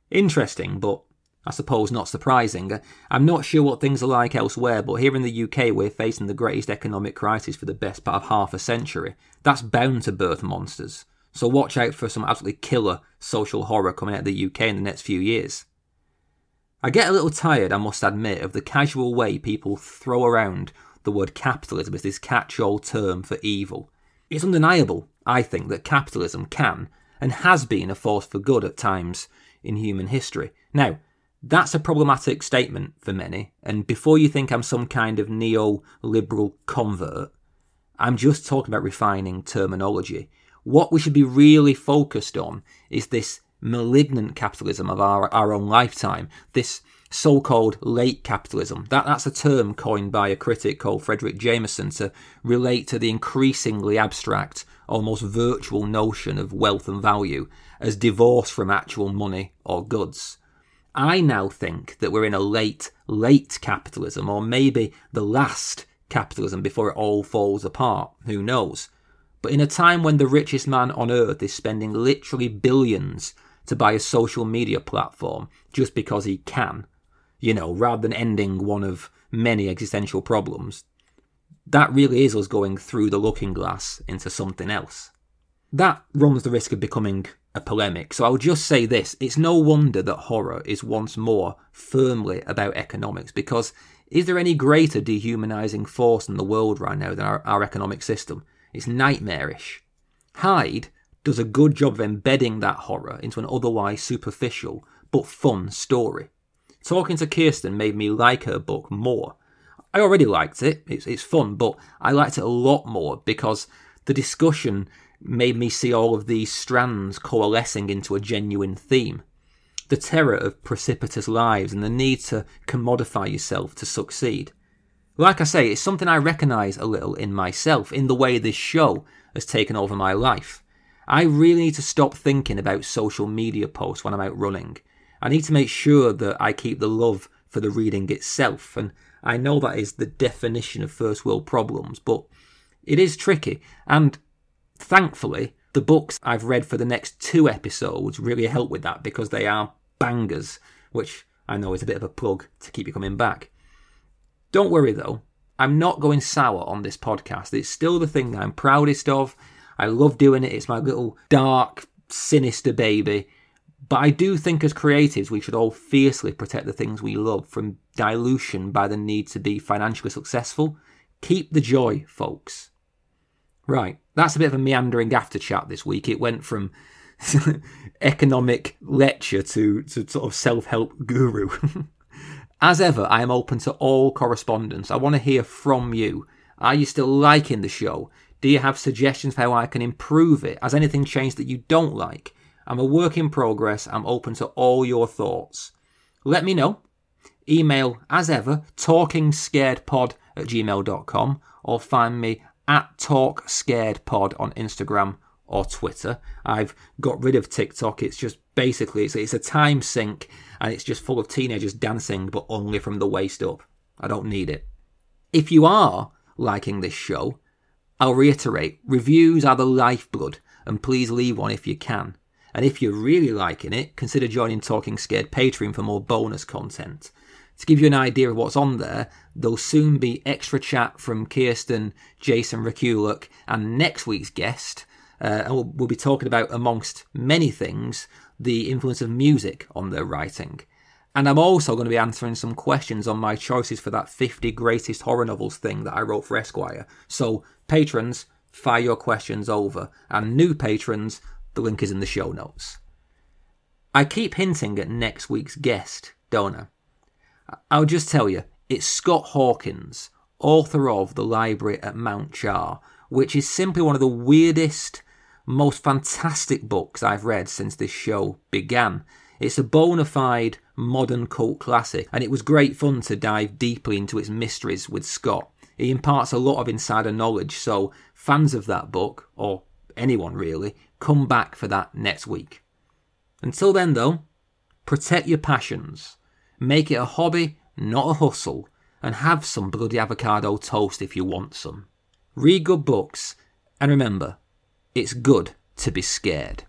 Interesting, but I suppose not surprising. I'm not sure what things are like elsewhere, but here in the UK we're facing the greatest economic crisis for the best part of half a century. That's bound to birth monsters. So watch out for some absolutely killer social horror coming out of the UK in the next few years. I get a little tired, I must admit, of the casual way people throw around the word capitalism as this catch-all term for evil. It's undeniable, I think, that capitalism can and has been a force for good at times in human history. Now, that's a problematic statement for many, and before you think I'm some kind of neo-liberal convert, I'm just talking about refining terminology. What we should be really focused on is this malignant capitalism of our own lifetime, this so-called late capitalism. That's a term coined by a critic called Frederick Jameson to relate to the increasingly abstract, almost virtual notion of wealth and value as divorced from actual money or goods. I now think that we're in a late capitalism, or maybe the last capitalism before it all falls apart. Who knows? But in a time when the richest man on earth is spending literally billions to buy a social media platform just because he can, you know, rather than ending one of many existential problems, that really is us going through the looking glass into something else. That runs the risk of becoming a polemic, so I'll just say this: it's no wonder that horror is once more firmly about economics, because is there any greater dehumanising force in the world right now than our economic system? It's nightmarish. Hyde does a good job of embedding that horror into an otherwise superficial but fun story. Talking to Kirsten made me like her book more. I already liked it, it's fun, but I liked it a lot more because the discussion made me see all of these strands coalescing into a genuine theme. The terror of precipitous lives and the need to commodify yourself to succeed. Like I say, it's something I recognise a little in myself, in the way this show has taken over my life. I really need to stop thinking about social media posts when I'm out running. I need to make sure that I keep the love for the reading itself, and I know that is the definition of first world problems, but it is tricky, and thankfully, the books I've read for the next 2 episodes really help with that because they are bangers, which I know is a bit of a plug to keep you coming back. Don't worry though, I'm not going sour on this podcast. It's still the thing that I'm proudest of. I love doing it. It's my little dark, sinister baby. But I do think as creatives, we should all fiercely protect the things we love from dilution by the need to be financially successful. Keep the joy, folks. Right, that's a bit of a meandering after chat this week. It went from economic lecture to sort of self-help guru. As ever, I am open to all correspondence. I want to hear from you. Are you still liking the show? Do you have suggestions for how I can improve it? Has anything changed that you don't like? I'm a work in progress. I'm open to all your thoughts. Let me know. Email, as ever, talkingscaredpod@gmail.com, or find me at TalkScaredPod on Instagram or Twitter. I've got rid of TikTok. It's just basically, it's a time sink, and it's just full of teenagers dancing, but only from the waist up. I don't need it. If you are liking this show, I'll reiterate, reviews are the lifeblood, and please leave one if you can. And if you're really liking it, consider joining Talking Scared Patreon for more bonus content. To give you an idea of what's on there, there'll soon be extra chat from Kirsten, Jason Reculuk, and next week's guest. And we'll be talking about, amongst many things, the influence of music on their writing. And I'm also going to be answering some questions on my choices for that 50 greatest horror novels thing that I wrote for Esquire. So, patrons, fire your questions over. And new patrons, the link is in the show notes. I keep hinting at next week's guest, don't I? I'll just tell you, it's Scott Hawkins, author of The Library at Mount Char, which is simply one of the weirdest, most fantastic books I've read since this show began. It's a bona fide modern cult classic, and it was great fun to dive deeply into its mysteries with Scott. He imparts a lot of insider knowledge, so fans of that book, or anyone really, come back for that next week. Until then though, protect your passions. Make it a hobby, not a hustle, and have some bloody avocado toast if you want some. Read good books, and remember, it's good to be scared.